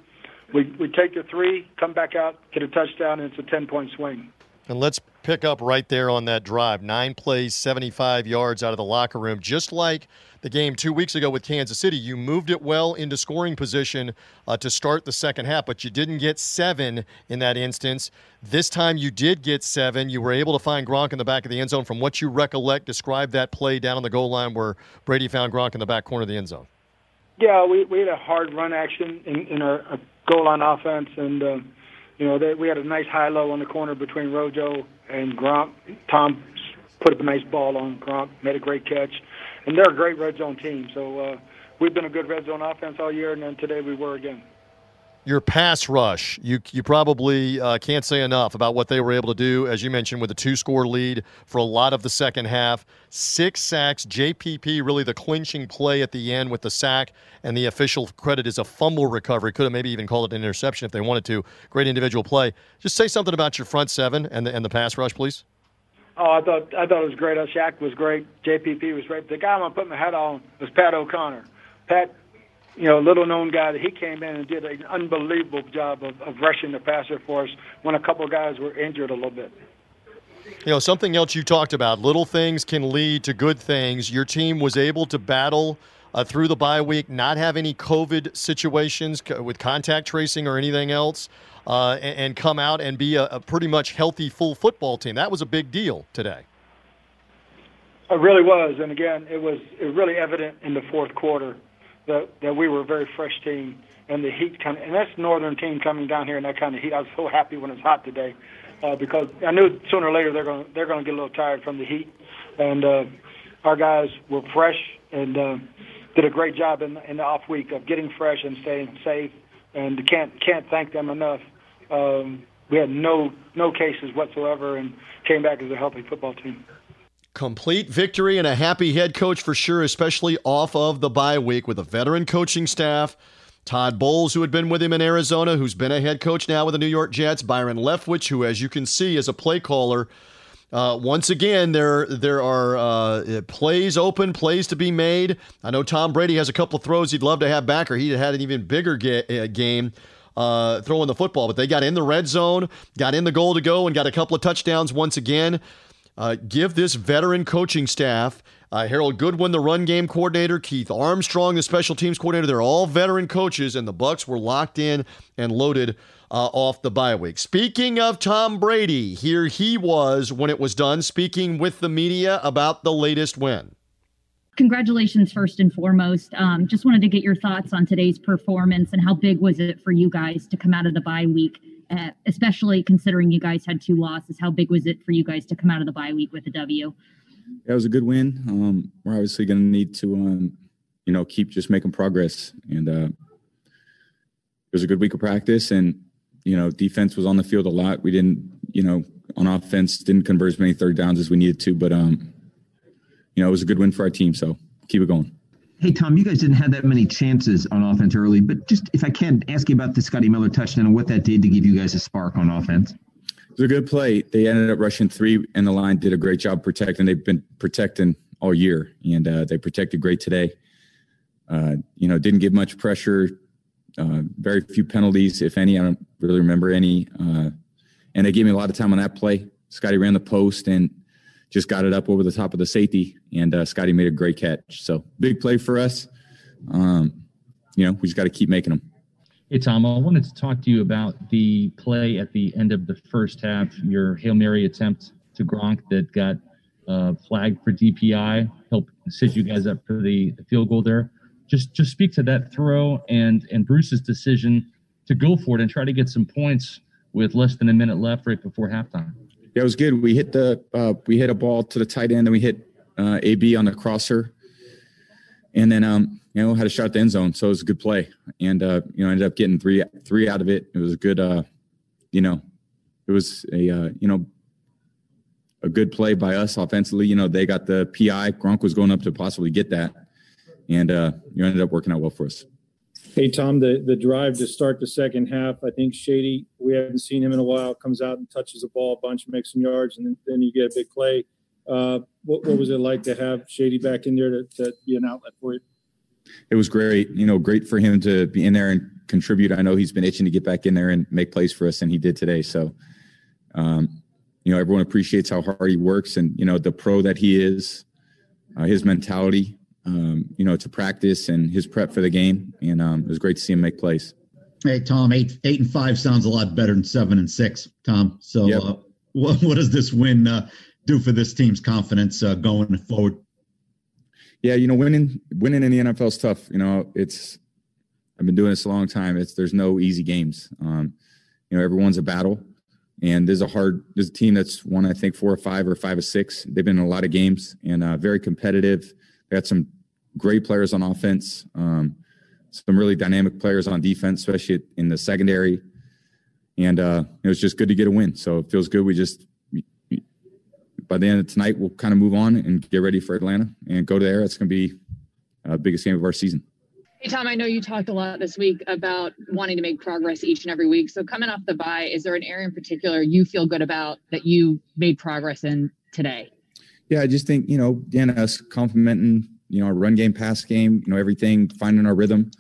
We we take the three, come back out, get a touchdown, and it's a ten-point swing. And let's pick up right there on that drive. Nine plays, seventy-five yards out of the locker room. Just like the game two weeks ago with Kansas City, you moved it well into scoring position uh, to start the second half, but you didn't get seven in that instance. This time you did get seven. You were able to find Gronk in the back of the end zone. From what you recollect, describe that play down on the goal line where Brady found Gronk in the back corner of the end zone. Yeah, we, we had a hard run action in, in our, our goal line offense, and uh, you know, they, we had a nice high-low on the corner between Rojo and Gronk. Tom put up a nice ball on Gronk, made a great catch. And they're a great red zone team. So uh, we've been a good red zone offense all year, and then today we were again. Your pass rush, you you probably uh, can't say enough about what they were able to do, as you mentioned, with a two-score lead for a lot of the second half. Six sacks, J P P really the clinching play at the end with the sack, and the official credit is a fumble recovery. Could have maybe even called it an interception if they wanted to. Great individual play. Just say something about your front seven and the, and the pass rush, please. Oh, I thought I thought it was great. Shaq was great. J P P was great. The guy I'm going to put my hat on was Pat O'Connor. Pat, you know, little-known guy, that he came in and did an unbelievable job of, of rushing the passer for us when a couple guys were injured a little bit. You know, something else you talked about, little things can lead to good things. Your team was able to battle uh, through the bye week, not have any COVID situations co- with contact tracing or anything else, uh, and, and come out and be a, a pretty much healthy, full football team. That was a big deal today. It really was, and again, it was it was really evident in the fourth quarter that, that we were a very fresh team, and the heat coming, and that's northern team coming down here in that kind of heat. I was so happy when it's hot today, uh, because I knew sooner or later they're going they're going to get a little tired from the heat, and uh, our guys were fresh and uh, did a great job in, in the off week of getting fresh and staying safe, and can't can't thank them enough. Um, we had no no cases whatsoever, and came back as a healthy football team. Complete victory and a happy head coach for sure, especially off of the bye week with a veteran coaching staff. Todd Bowles, who had been with him in Arizona, who's been a head coach now with the New York Jets. Byron Leftwich, who, as you can see, is a play caller. Uh, once again, there there are uh, plays open, plays to be made. I know Tom Brady has a couple of throws he'd love to have back, or he had an even bigger ga- game. Uh, throwing the football, but they got in the red zone, got in the goal to go, and got a couple of touchdowns once again. Uh, give this veteran coaching staff, uh, Harold Goodwin, the run game coordinator, Keith Armstrong, the special teams coordinator, they're all veteran coaches, and the Bucs were locked in and loaded uh, off the bye week. Speaking of Tom Brady, here he was when it was done, speaking with the media about the latest win. Congratulations, first and foremost. Um, just wanted to get your thoughts on today's performance and how big was it for you guys to come out of the bye week? Uh, especially considering you guys had two losses, how big was it for you guys to come out of the bye week with a W? Yeah, it was a good win. Um, we're obviously going to need to, um, you know, keep just making progress. And uh, it was a good week of practice. And, you know, defense was on the field a lot. We didn't, you know, on offense, didn't convert as many third downs as we needed to. But, um, you know, it was a good win for our team. So keep it going. Hey, Tom, you guys didn't have that many chances on offense early, but just if I can ask you about the Scotty Miller touchdown and what that did to give you guys a spark on offense. It was a good play. They ended up rushing three, and the line did a great job protecting. They've been protecting all year, and uh, they protected great today. Uh, you know, didn't give much pressure, uh, very few penalties, if any. I don't really remember any. Uh, and they gave me a lot of time on that play. Scotty ran the post and just got it up over the top of the safety, and uh, Scotty made a great catch. So big play for us. Um, you know, we just got to keep making them. Hey, Tom, I wanted to talk to you about the play at the end of the first half, your Hail Mary attempt to Gronk that got uh, flagged for D P I, helped set you guys up for the, the field goal there. Just just speak to that throw and, and Bruce's decision to go for it and try to get some points with less than a minute left right before halftime. Yeah, it was good. We hit the uh, we hit a ball to the tight end, and we hit uh, A B on the crosser, and then um, you know had a shot at the end zone. So it was a good play, and uh, you know ended up getting three three out of it. It was a good, uh, you know, it was a uh, you know a good play by us offensively. You know they got the P I. Gronk was going up to possibly get that, and uh, you know ended up working out well for us. Hey, Tom, the, the drive to start the second half, I think Shady, we haven't seen him in a while, comes out and touches the ball a bunch, makes some yards, and then, then you get a big play. Uh, what, what was it like to have Shady back in there to, to be an outlet for you? It was great. You know, great for him to be in there and contribute. I know he's been itching to get back in there and make plays for us, and he did today. So, um, you know, everyone appreciates how hard he works and, you know, the pro that he is, uh, his mentality. Um, you know, to practice and his prep for the game. And um, it was great to see him make plays. Hey, Tom, eight, eight and five sounds a lot better than seven and six, Tom. So yep. uh, what, what does this win uh, do for this team's confidence uh, going forward? Yeah, you know, winning, winning in the N F L is tough. You know, it's, I've been doing this a long time. It's, there's no easy games. Um, you know, everyone's a battle, and there's a hard, there's a team that's won, I think, four or five or five or six. They've been in a lot of games and uh, very competitive. They got some great players on offense, um, some really dynamic players on defense, especially in the secondary. And uh, it was just good to get a win. So it feels good. We just, we, by the end of tonight, we'll kind of move on and get ready for Atlanta and go there. It's going to be the uh, biggest game of our season. Hey, Tom, I know you talked a lot this week about wanting to make progress each and every week. So coming off the bye, is there an area in particular you feel good about that you made progress in today? Yeah, I just think, you know, Dan, us complimenting, you know, our run game, pass game, you know, everything, finding our rhythm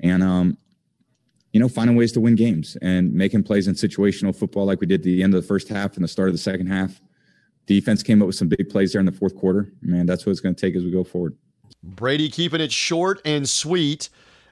and, um, you know, finding ways to win games and making plays in situational football like we did at the end of the first half and the start of the second half. Defense came up with some big plays there in the fourth quarter. Man, that's what it's going to take as we go forward. Brady keeping it short and sweet.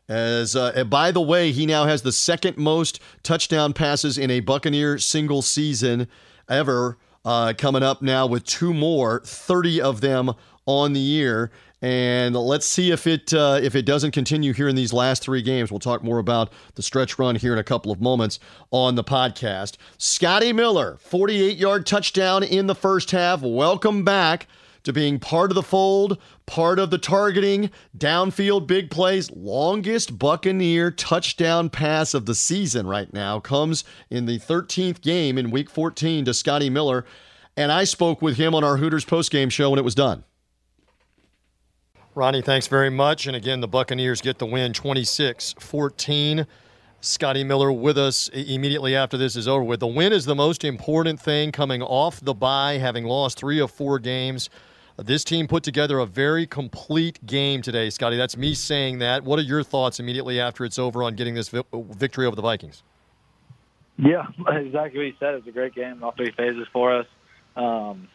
As uh, and by the way, he now has the second most touchdown passes in a Buccaneer single season ever, uh, coming up now with two more, thirty of them on the year. And let's see if it uh, if it doesn't continue here in these last three games. We'll talk more about the stretch run here in a couple of moments on the podcast. Scotty Miller, forty-eight-yard touchdown in the first half. Welcome back to being part of the fold, part of the targeting, downfield big plays. Longest Buccaneer touchdown pass of the season right now comes in the thirteenth game in Week fourteen to Scotty Miller. And I spoke with him on our Hooters postgame show when it was done. Ronnie, thanks very much. And again, the Buccaneers get the win, twenty-six fourteen. Scotty Miller with us immediately after this is over with. The win is the most important thing coming off the bye, having lost three of four games. This team put together a very complete game today, Scotty. That's me saying that. What are your thoughts immediately after it's over on getting this victory over the Vikings? Yeah, exactly what you said. It was a great game, all three phases for us. Um,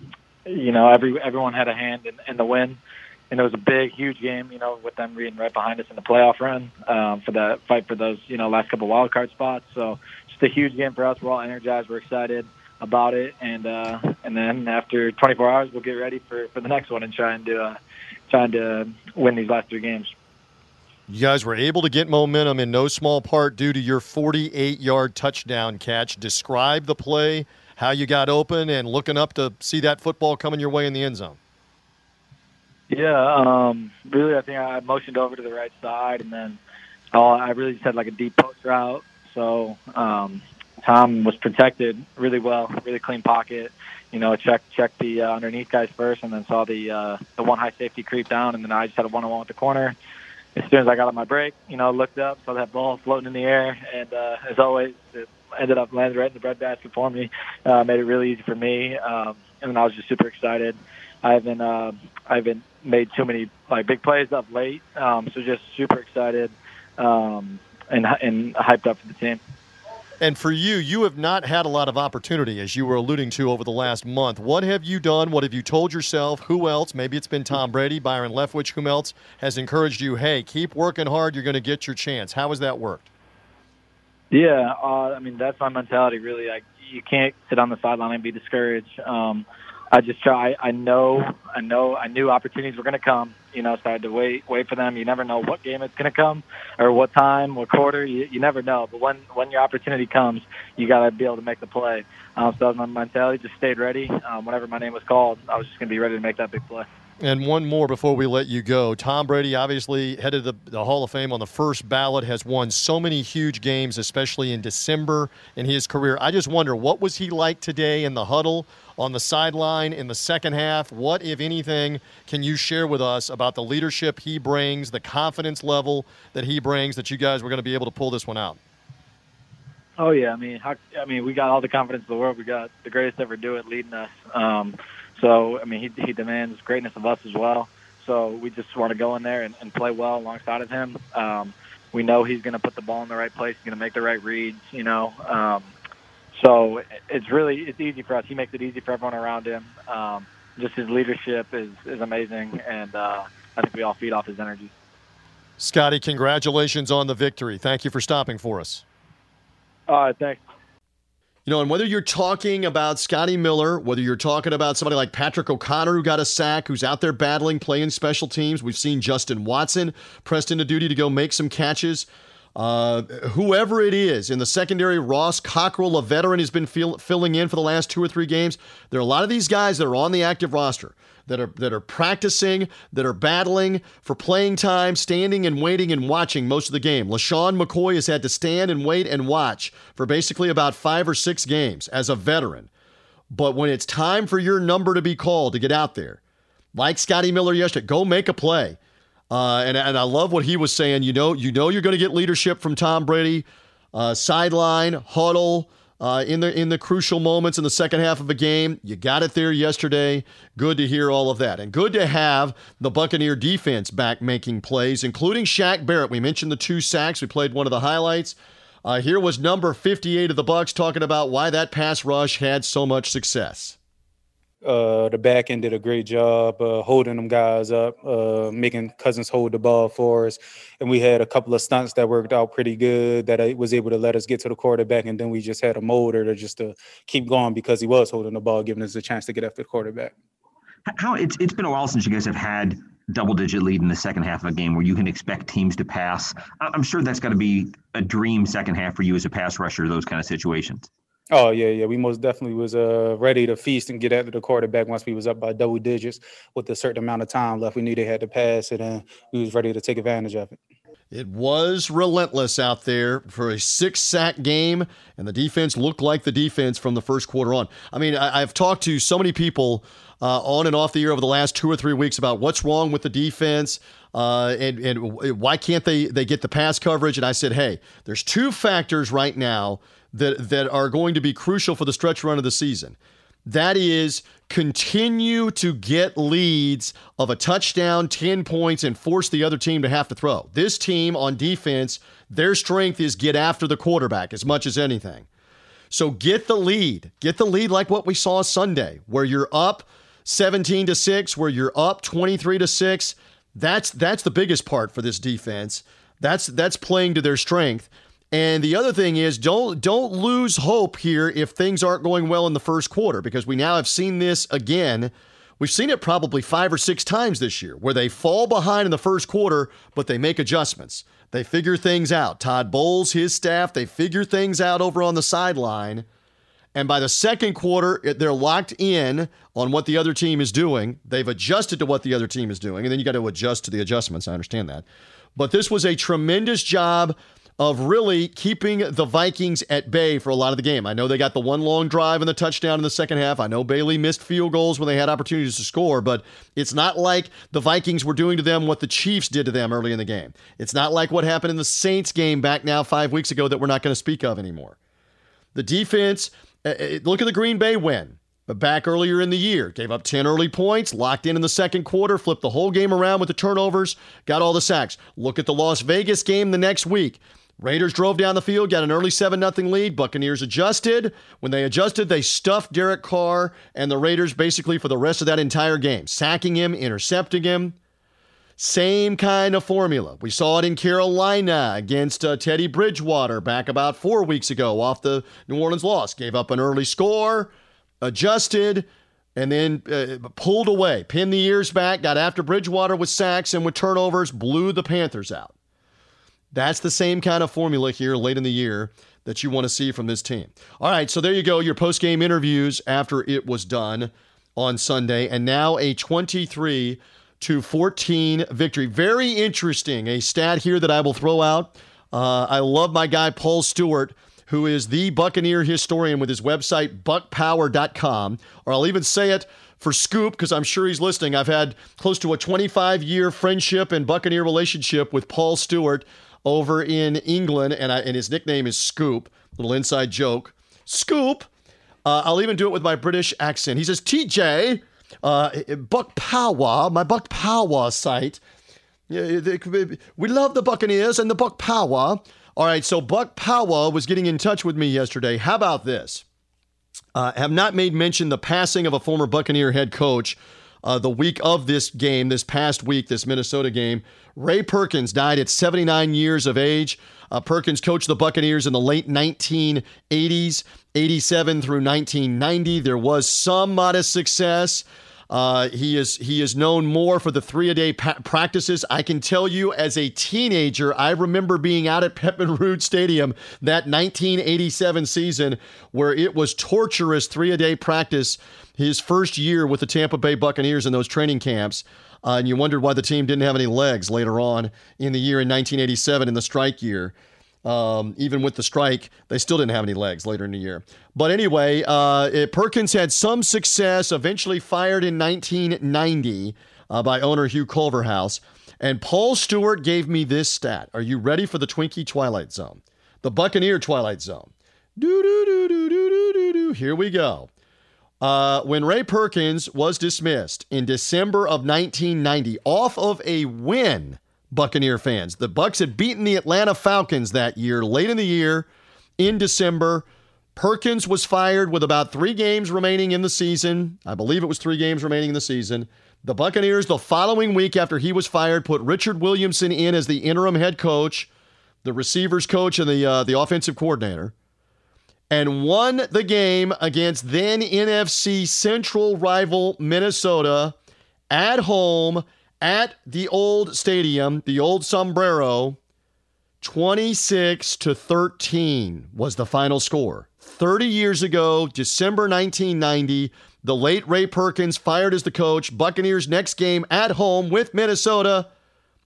you know, every everyone had a hand in, in the win. And it was a big, huge game, you know, with them being right behind us in the playoff run um, for that fight for those, you know, last couple wild card spots. So just a huge game for us. We're all energized. We're excited about it. And uh, and then after twenty-four hours, we'll get ready for, for the next one and trying to uh, trying to win these last three games. You guys were able to get momentum in no small part due to your forty-eight-yard touchdown catch. Describe the play, how you got open, and looking up to see that football coming your way in the end zone. Yeah, um, really, I think I motioned over to the right side, and then all, I really just had like a deep post route. So um, Tom was protected really well, really clean pocket. You know, check check the uh, underneath guys first, and then saw the uh, the one high safety creep down, and then I just had a one on one with the corner. As soon as I got on my break, you know, looked up, saw that ball floating in the air, and uh, as always, it ended up landed right in the breadbasket for me. Uh, made it really easy for me, um, and then I was just super excited. I haven't uh, I haven't made too many like big plays up late, um, so just super excited um, and and hyped up for the team. And for you, you have not had a lot of opportunity, as you were alluding to, over the last month. What have you done? What have you told yourself? Who else? Maybe it's been Tom Brady, Byron Leftwich. Whom else has encouraged you? Hey, keep working hard. You're going to get your chance. How has that worked? Yeah, uh, I mean that's my mentality. Really, I, you can't sit on the sideline and be discouraged. Um, I just try. I know, I know, I knew opportunities were going to come, you know, so I had to wait, wait for them. You never know what game it's going to come or what time, what quarter. You, you never know. But when, when your opportunity comes, you got to be able to make the play. Um, so that was my mentality. Just stayed ready. Um, whenever my name was called, I was just going to be ready to make that big play. And one more before we let you go. Tom Brady, obviously, headed the, the Hall of Fame on the first ballot, has won so many huge games, especially in December in his career. I just wonder, what was he like today in the huddle, on the sideline, in the second half? What, if anything, can you share with us about the leadership he brings, the confidence level that he brings, that you guys were going to be able to pull this one out? Oh, yeah. I mean, how, I mean, we got all the confidence in the world. We got the greatest ever do it leading us. Um So, I mean, he he demands greatness of us as well. So we just want to go in there and, and play well alongside of him. Um, we know he's going to put the ball in the right place. He's going to make the right reads, you know. Um, so it's really it's easy for us. He makes it easy for everyone around him. Um, just his leadership is, is amazing, and uh, I think we all feed off his energy. Scotty, congratulations on the victory. Thank you for stopping for us. All right, thanks. You know, and whether you're talking about Scotty Miller, whether you're talking about somebody like Patrick O'Connor who got a sack, who's out there battling, playing special teams. We've seen Justin Watson pressed into duty to go make some catches. Uh, whoever it is in the secondary, Ross Cockrell, a veteran, has been feel, filling in for the last two or three games. There are a lot of these guys that are on the active roster that are that are practicing, that are battling for playing time, standing and waiting and watching most of the game. LaShawn McCoy has had to stand and wait and watch for basically about five or six games as a veteran. But when it's time for your number to be called to get out there, like Scotty Miller yesterday, go make a play. Uh, and, and I love what he was saying. You know, you know you're going to get leadership from Tom Brady, uh, sideline, huddle, uh, in the in the crucial moments in the second half of a game. You got it there yesterday. Good to hear all of that. And good to have the Buccaneer defense back making plays, including Shaq Barrett. We mentioned the two sacks. We played one of the highlights. Uh, here was number fifty-eight of the Bucs talking about why that pass rush had so much success. Uh, the back end did a great job uh, holding them guys up, uh, making Cousins hold the ball for us. And we had a couple of stunts that worked out pretty good that it was able to let us get to the quarterback. And then we just had a motor to just to keep going because he was holding the ball, giving us a chance to get after the quarterback. How it's it's been a while since you guys have had double-digit lead in the second half of a game where you can expect teams to pass. I'm sure that's got to be a dream second half for you as a pass rusher, those kind of situations. Oh, yeah, yeah. We most definitely was uh, ready to feast and get after the quarterback once we was up by double digits with a certain amount of time left. We knew they had to pass it, and we was ready to take advantage of it. It was relentless out there for a six-sack game, and the defense looked like the defense from the first quarter on. I mean, I, I've talked to so many people uh, on and off the air over the last two or three weeks about what's wrong with the defense uh, and, and why can't they, they get the pass coverage. And I said, hey, there's two factors right now that that are going to be crucial for the stretch run of the season. That is, continue to get leads of a touchdown, ten points, and force the other team to have to throw. This team on defense, their strength is get after the quarterback as much as anything. So get the lead. Get the lead like what we saw Sunday, where you're up seventeen to six, where you're up twenty-three to six. That's that's the biggest part for this defense. That's that's playing to their strength. And the other thing is, don't don't lose hope here if things aren't going well in the first quarter, because we now have seen this again. We've seen it probably five or six times this year where they fall behind in the first quarter, but they make adjustments. They figure things out. Todd Bowles, his staff, they figure things out over on the sideline. And by the second quarter, they're locked in on what the other team is doing. They've adjusted to what the other team is doing. And then you got to adjust to the adjustments. I understand that. But this was a tremendous job of really keeping the Vikings at bay for a lot of the game. I know they got the one long drive and the touchdown in the second half. I know Bailey missed field goals when they had opportunities to score, but it's not like the Vikings were doing to them what the Chiefs did to them early in the game. It's not like what happened in the Saints game back now five weeks ago that we're not going to speak of anymore. The defense, look at the Green Bay win. But back earlier in the year, gave up ten early points, locked in in the second quarter, flipped the whole game around with the turnovers, got all the sacks. Look at the Las Vegas game the next week. Raiders drove down the field, got an early seven nothing lead. Buccaneers adjusted. When they adjusted, they stuffed Derek Carr and the Raiders basically for the rest of that entire game, sacking him, intercepting him. Same kind of formula. We saw it in Carolina against uh, Teddy Bridgewater back about four weeks ago off the New Orleans loss. Gave up an early score, adjusted, and then uh, pulled away. Pinned the ears back, got after Bridgewater with sacks and with turnovers, blew the Panthers out. That's the same kind of formula here late in the year that you want to see from this team. All right, so there you go, your post-game interviews after it was done. on Sunday, and now a twenty-three to fourteen victory. Very interesting. A stat here that I will throw out. Uh, I love my guy, Paul Stewart, who is the Buccaneer historian with his website, buck power dot com. Or I'll even say it for Scoop, because I'm sure he's listening. I've had close to a twenty-five-year friendship and Buccaneer relationship with Paul Stewart over in England, and, I, and his nickname is Scoop. Little inside joke. Scoop. Uh, I'll even do it with my British accent. He says, T J, uh, Buck Power, my Buck Power site. We love the Buccaneers and the Buck Power. All right, so Buck Power was getting in touch with me yesterday. How about this? Uh, have not made mention the passing of a former Buccaneer head coach uh, the week of this game, this past week, this Minnesota game. Ray Perkins died at seventy-nine years of age. Uh, Perkins coached the Buccaneers in the late nineteen eighties, eighty-seven through nineteen ninety. There was some modest success. Uh, he is he is known more for the three-a-day pa- practices. I can tell you, as a teenager, I remember being out at Pepin Road Stadium that nineteen eighty-seven season where it was torturous three-a-day practice his first year with the Tampa Bay Buccaneers in those training camps. Uh, and you wondered why the team didn't have any legs later on in the year in nineteen eighty-seven in the strike year. Um, even with the strike, they still didn't have any legs later in the year. But anyway, uh, it, Perkins had some success, eventually fired in nineteen ninety uh, by owner Hugh Culverhouse. And Paul Stewart gave me this stat. Are you ready for the Twinkie Twilight Zone? The Buccaneer Twilight Zone. Do-do-do-do-do-do-do-do. Here we go. Uh, when Ray Perkins was dismissed in December of nineteen ninety off of a win, Buccaneer fans. The Bucs had beaten the Atlanta Falcons that year, late in the year, in December. Perkins was fired with about three games remaining in the season. I believe it was three games remaining in the season. The Buccaneers, the following week after he was fired, put Richard Williamson in as the interim head coach, the receivers coach, and the uh, the offensive coordinator, and won the game against then N F C Central rival Minnesota at home, at the old stadium, the old Sombrero. Twenty-six to thirteen was the final score. thirty years ago, December nineteen ninety, the late Ray Perkins fired as the coach. Buccaneers next game at home with Minnesota,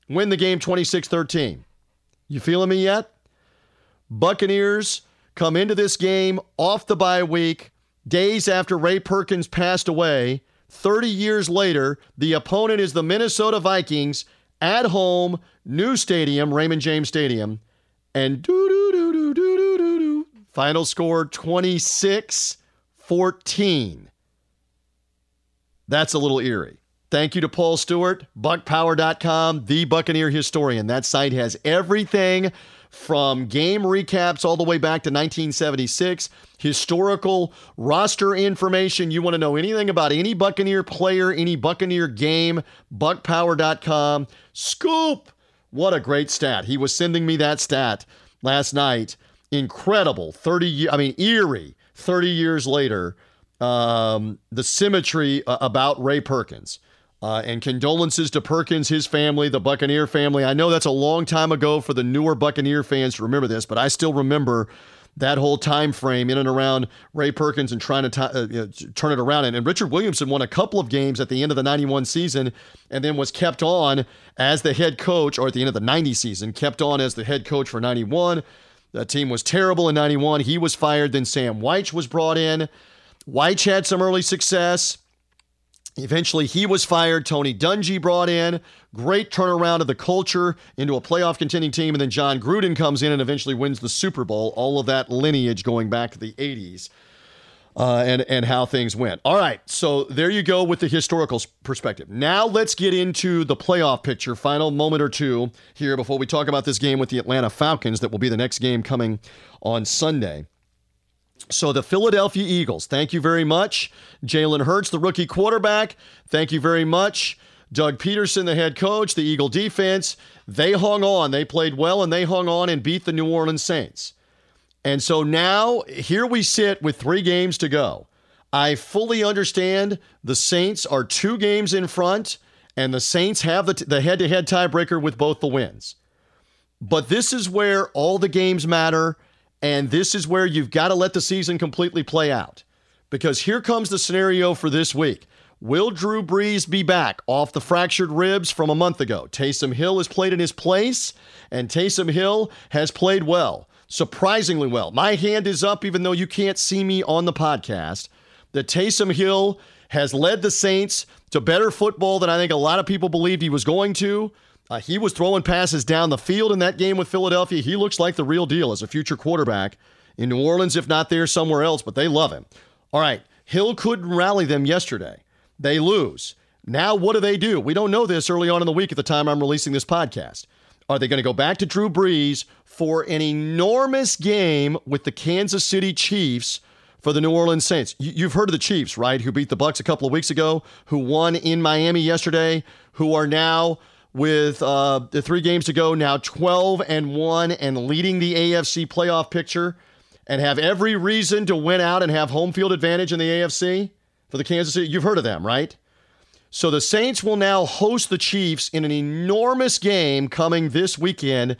win the game twenty-six thirteen. You feeling me yet? Buccaneers come into this game off the bye week, days after Ray Perkins passed away. thirty years later, the opponent is the Minnesota Vikings at home, new stadium, Raymond James Stadium, and do-do-do-do-do-do-do. Final score twenty-six fourteen. That's a little eerie. Thank you to Paul Stewart, buck power dot com, the Buccaneer historian. That site has everything from game recaps all the way back to nineteen seventy-six, historical roster information. You want to know anything about any Buccaneer player, any Buccaneer game, buck power dot com. Scoop! What a great stat. He was sending me that stat last night. Incredible. thirty, I mean, eerie. thirty years later, um, the symmetry uh, about Ray Perkins. Uh, and condolences to Perkins, his family, the Buccaneer family. I know that's a long time ago for the newer Buccaneer fans to remember this, but I still remember that whole time frame in and around Ray Perkins and trying to t- uh, you know, turn it around. And, and Richard Williamson won a couple of games at the end of the ninety-one season and then was kept on as the head coach, or at the end of the ninety season, kept on as the head coach for ninety-one. The team was terrible in ninety-one. He was fired. Then Sam Weich was brought in. Weich had some early success. Eventually, he was fired. Tony Dungy brought in. Great turnaround of the culture into a playoff contending team. And then John Gruden comes in and eventually wins the Super Bowl. All of that lineage going back to the eighties uh, and, and how things went. All right, so there you go with the historical perspective. Now let's get into the playoff picture. Final moment or two here before we talk about this game with the Atlanta Falcons that will be the next game coming on Sunday. So the Philadelphia Eagles, thank you very much. Jalen Hurts, the rookie quarterback, thank you very much. Doug Peterson, the head coach, the Eagle defense, they hung on. They played well, and they hung on and beat the New Orleans Saints. And so now here we sit with three games to go. I fully understand the Saints are two games in front, and the Saints have the, t- the head-to-head tiebreaker with both the wins. But this is where all the games matter. And this is where you've got to let the season completely play out, because here comes the scenario for this week. Will Drew Brees be back off the fractured ribs from a month ago? Taysom Hill has played in his place, and Taysom Hill has played well, surprisingly well. My hand is up, even though you can't see me on the podcast, that Taysom Hill has led the Saints to better football than I think a lot of people believed he was going to. Uh, he was throwing passes down the field in that game with Philadelphia. He looks like the real deal as a future quarterback in New Orleans, if not there, somewhere else, but they love him. All right, Hill couldn't rally them yesterday. They lose. Now what do they do? We don't know this early on in the week at the time I'm releasing this podcast. Are they going to go back to Drew Brees for an enormous game with the Kansas City Chiefs for the New Orleans Saints? You've heard of the Chiefs, right, who beat the Bucs a couple of weeks ago, who won in Miami yesterday, who are now with uh, the three games to go, now twelve and one and leading the A F C playoff picture, and have every reason to win out and have home field advantage in the A F C for the Kansas City. You've heard of them, right? So the Saints will now host the Chiefs in an enormous game coming this weekend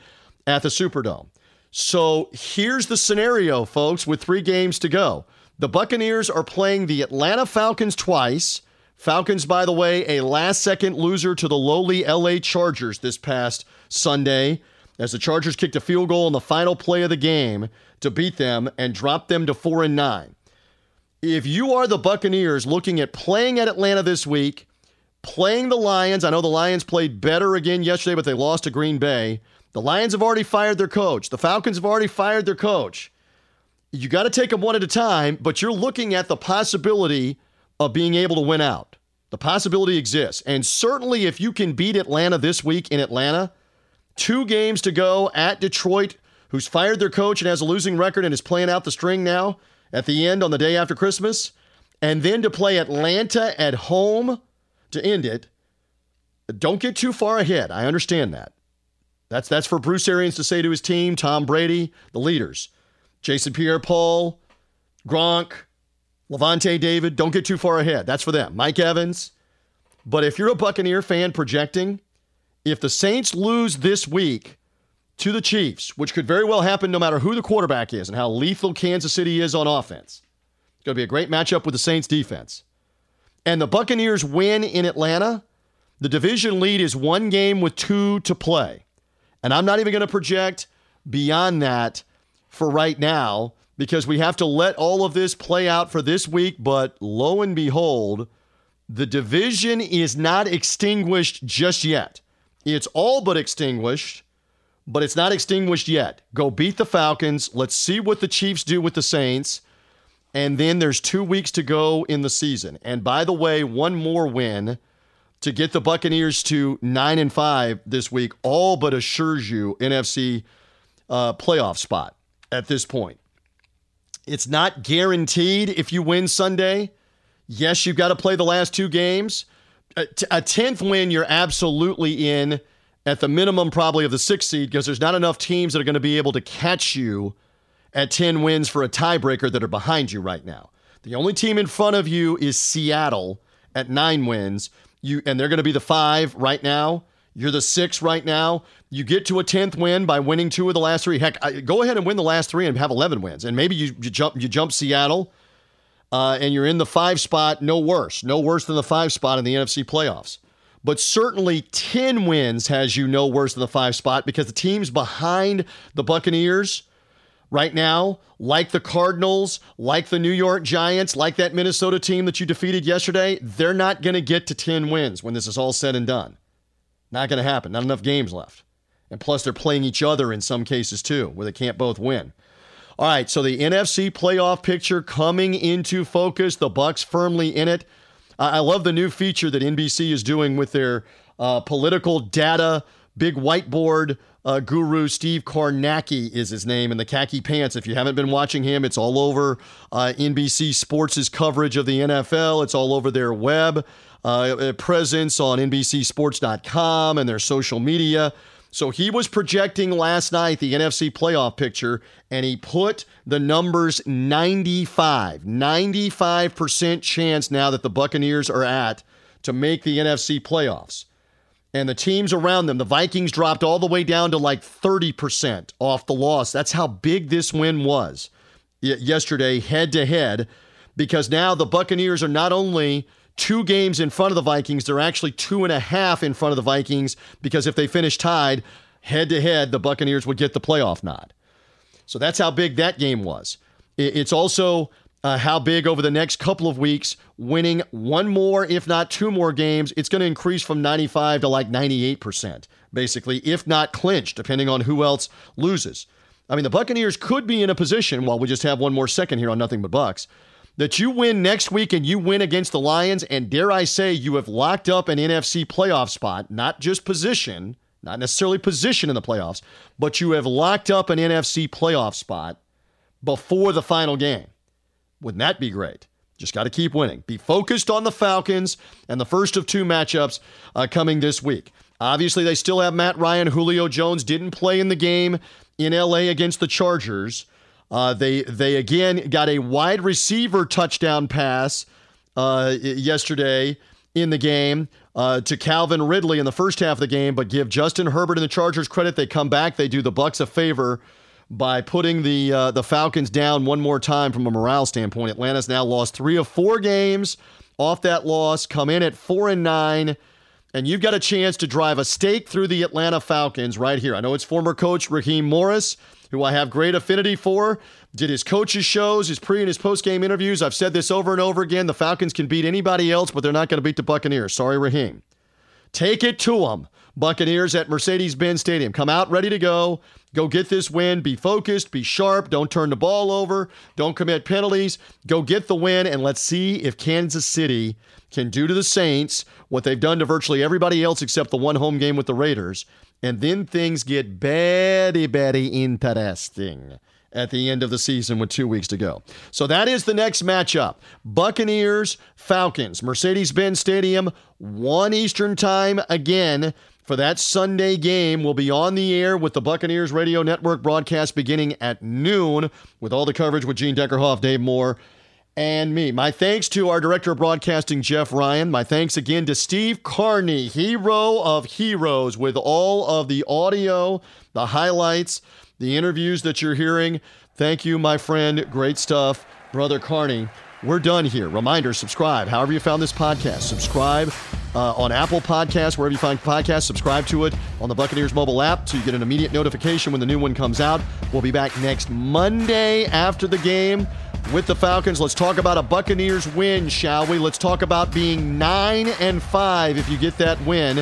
at the Superdome. So here's the scenario, folks, with three games to go. The Buccaneers are playing the Atlanta Falcons twice. Falcons, by the way, a last-second loser to the lowly L A Chargers this past Sunday, as the Chargers kicked a field goal on the final play of the game to beat them and drop them to four and nine. If you are the Buccaneers looking at playing at Atlanta this week, playing the Lions, I know the Lions played better again yesterday, but they lost to Green Bay. The Lions have already fired their coach. The Falcons have already fired their coach. You got to take them one at a time, but you're looking at the possibility of being able to win out. The possibility exists. And certainly if you can beat Atlanta this week in Atlanta, two games to go at Detroit, who's fired their coach and has a losing record and is playing out the string now at the end on the day after Christmas, and then to play Atlanta at home to end it. Don't get too far ahead. I understand that. That's that's for Bruce Arians to say to his team, Tom Brady, the leaders, Jason Pierre-Paul, Gronk, Lavonte David. Don't get too far ahead. That's for them. Mike Evans. But if you're a Buccaneer fan projecting, if the Saints lose this week to the Chiefs, which could very well happen no matter who the quarterback is and how lethal Kansas City is on offense, it's going to be a great matchup with the Saints defense, and the Buccaneers win in Atlanta, the division lead is one game with two to play. And I'm not even going to project beyond that for right now because we have to let all of this play out for this week. But lo and behold, the division is not extinguished just yet. It's all but extinguished, but it's not extinguished yet. Go beat the Falcons. Let's see what the Chiefs do with the Saints. And then there's two weeks to go in the season. And by the way, one more win to get the Buccaneers to nine and five this week all but assures you N F C uh, playoff spot at this point. It's not guaranteed if you win Sunday. Yes, you've got to play the last two games. A tenth win, you're absolutely in at the minimum probably of the sixth seed because there's not enough teams that are going to be able to catch you at ten wins for a tiebreaker that are behind you right now. The only team in front of you is Seattle at nine wins, you and they're going to be the five right now. You're the six right now. You get to a tenth win by winning two of the last three. Heck, I, go ahead and win the last three and have eleven wins, and maybe you, you jump you jump Seattle. Uh, and you're in the five spot, no worse. No worse than the five spot in the N F C playoffs. But certainly ten wins has you no worse than the five spot because the teams behind the Buccaneers right now, like the Cardinals, like the New York Giants, like that Minnesota team that you defeated yesterday, they're not going to get to ten wins when this is all said and done. Not going to happen. Not enough games left. And plus they're playing each other in some cases too, where they can't both win. All right, so the N F C playoff picture coming into focus, the Bucs firmly in it. Uh, I love the new feature that N B C is doing with their uh, political data, big whiteboard uh, guru, Steve Kornacki is his name, in the khaki pants. If you haven't been watching him, it's all over uh, N B C Sports' coverage of the N F L. It's all over their web uh, presence on N B C sports dot com and their social media. So he was projecting last night the N F C playoff picture, and he put the numbers ninety-five. ninety-five percent chance now that the Buccaneers are at to make the N F C playoffs. And the teams around them, the Vikings dropped all the way down to like thirty percent off the loss. That's how big this win was yesterday, head-to-head, because now the Buccaneers are not only two games in front of the Vikings. They're actually two and a half in front of the Vikings because if they finish tied head-to-head, the Buccaneers would get the playoff nod. So that's how big that game was. It's also uh, how big over the next couple of weeks, winning one more, if not two more games, it's going to increase from ninety-five to like ninety-eight percent, basically, if not clinched, depending on who else loses. I mean, the Buccaneers could be in a position, while we just have one more second here on Nothing But Bucs, that you win next week and you win against the Lions, and dare I say, you have locked up an N F C playoff spot, not just position, not necessarily position in the playoffs, but you have locked up an N F C playoff spot before the final game. Wouldn't that be great? Just got to keep winning. Be focused on the Falcons and the first of two matchups uh, coming this week. Obviously, they still have Matt Ryan. Julio Jones didn't play in the game in L A against the Chargers. Uh, they, they again, got a wide receiver touchdown pass uh, yesterday in the game uh, to Calvin Ridley in the first half of the game, but give Justin Herbert and the Chargers credit. They come back. They do the Bucs a favor by putting the uh, the Falcons down one more time from a morale standpoint. Atlanta's now lost three of four games off that loss, come in at four and nine, and you've got a chance to drive a stake through the Atlanta Falcons right here. I know it's former coach Raheem Morris, who I have great affinity for, did his coaches shows, his pre and his post-game interviews. I've said this over and over again. The Falcons can beat anybody else, but they're not going to beat the Buccaneers. Sorry, Raheem. Take it to them. Buccaneers at Mercedes-Benz Stadium. Come out ready to go. Go get this win. Be focused. Be sharp. Don't turn the ball over. Don't commit penalties. Go get the win, and let's see if Kansas City can do to the Saints what they've done to virtually everybody else except the one home game with the Raiders. And then things get very, very interesting at the end of the season with two weeks to go. So that is the next matchup. Buccaneers, Falcons, Mercedes-Benz Stadium, one Eastern time again. For that Sunday game, we'll be on the air with the Buccaneers Radio Network broadcast beginning at noon with all the coverage with Gene Deckerhoff, Dave Moore, and me. My thanks to our Director of Broadcasting, Jeff Ryan. My thanks again to Steve Carney, hero of heroes, with all of the audio, the highlights, the interviews that you're hearing. Thank you, my friend. Great stuff, Brother Carney. We're done here. Reminder, subscribe. However you found this podcast, subscribe uh, on Apple Podcasts, wherever you find podcasts. Subscribe to it on the Buccaneers mobile app so you get an immediate notification when the new one comes out. We'll be back next Monday after the game with the Falcons. Let's talk about a Buccaneers win, shall we? Let's talk about being nine and five if you get that win,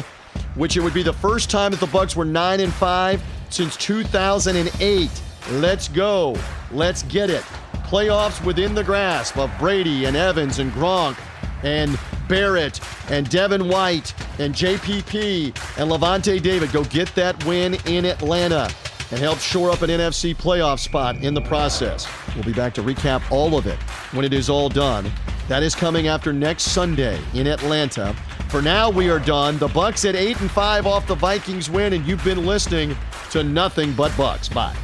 which it would be the first time that the Bucs were nine and five since two thousand eight. Let's go. Let's get it. Playoffs within the grasp of Brady and Evans and Gronk and Barrett and Devin White and J P P and Lavonte David. Go get that win in Atlanta and help shore up an N F C playoff spot in the process. We'll be back to recap all of it when it is all done. That is coming after next Sunday in Atlanta. For now, we are done. The Bucs at eight and five off the Vikings win, and you've been listening to Nothing But Bucs. Bye.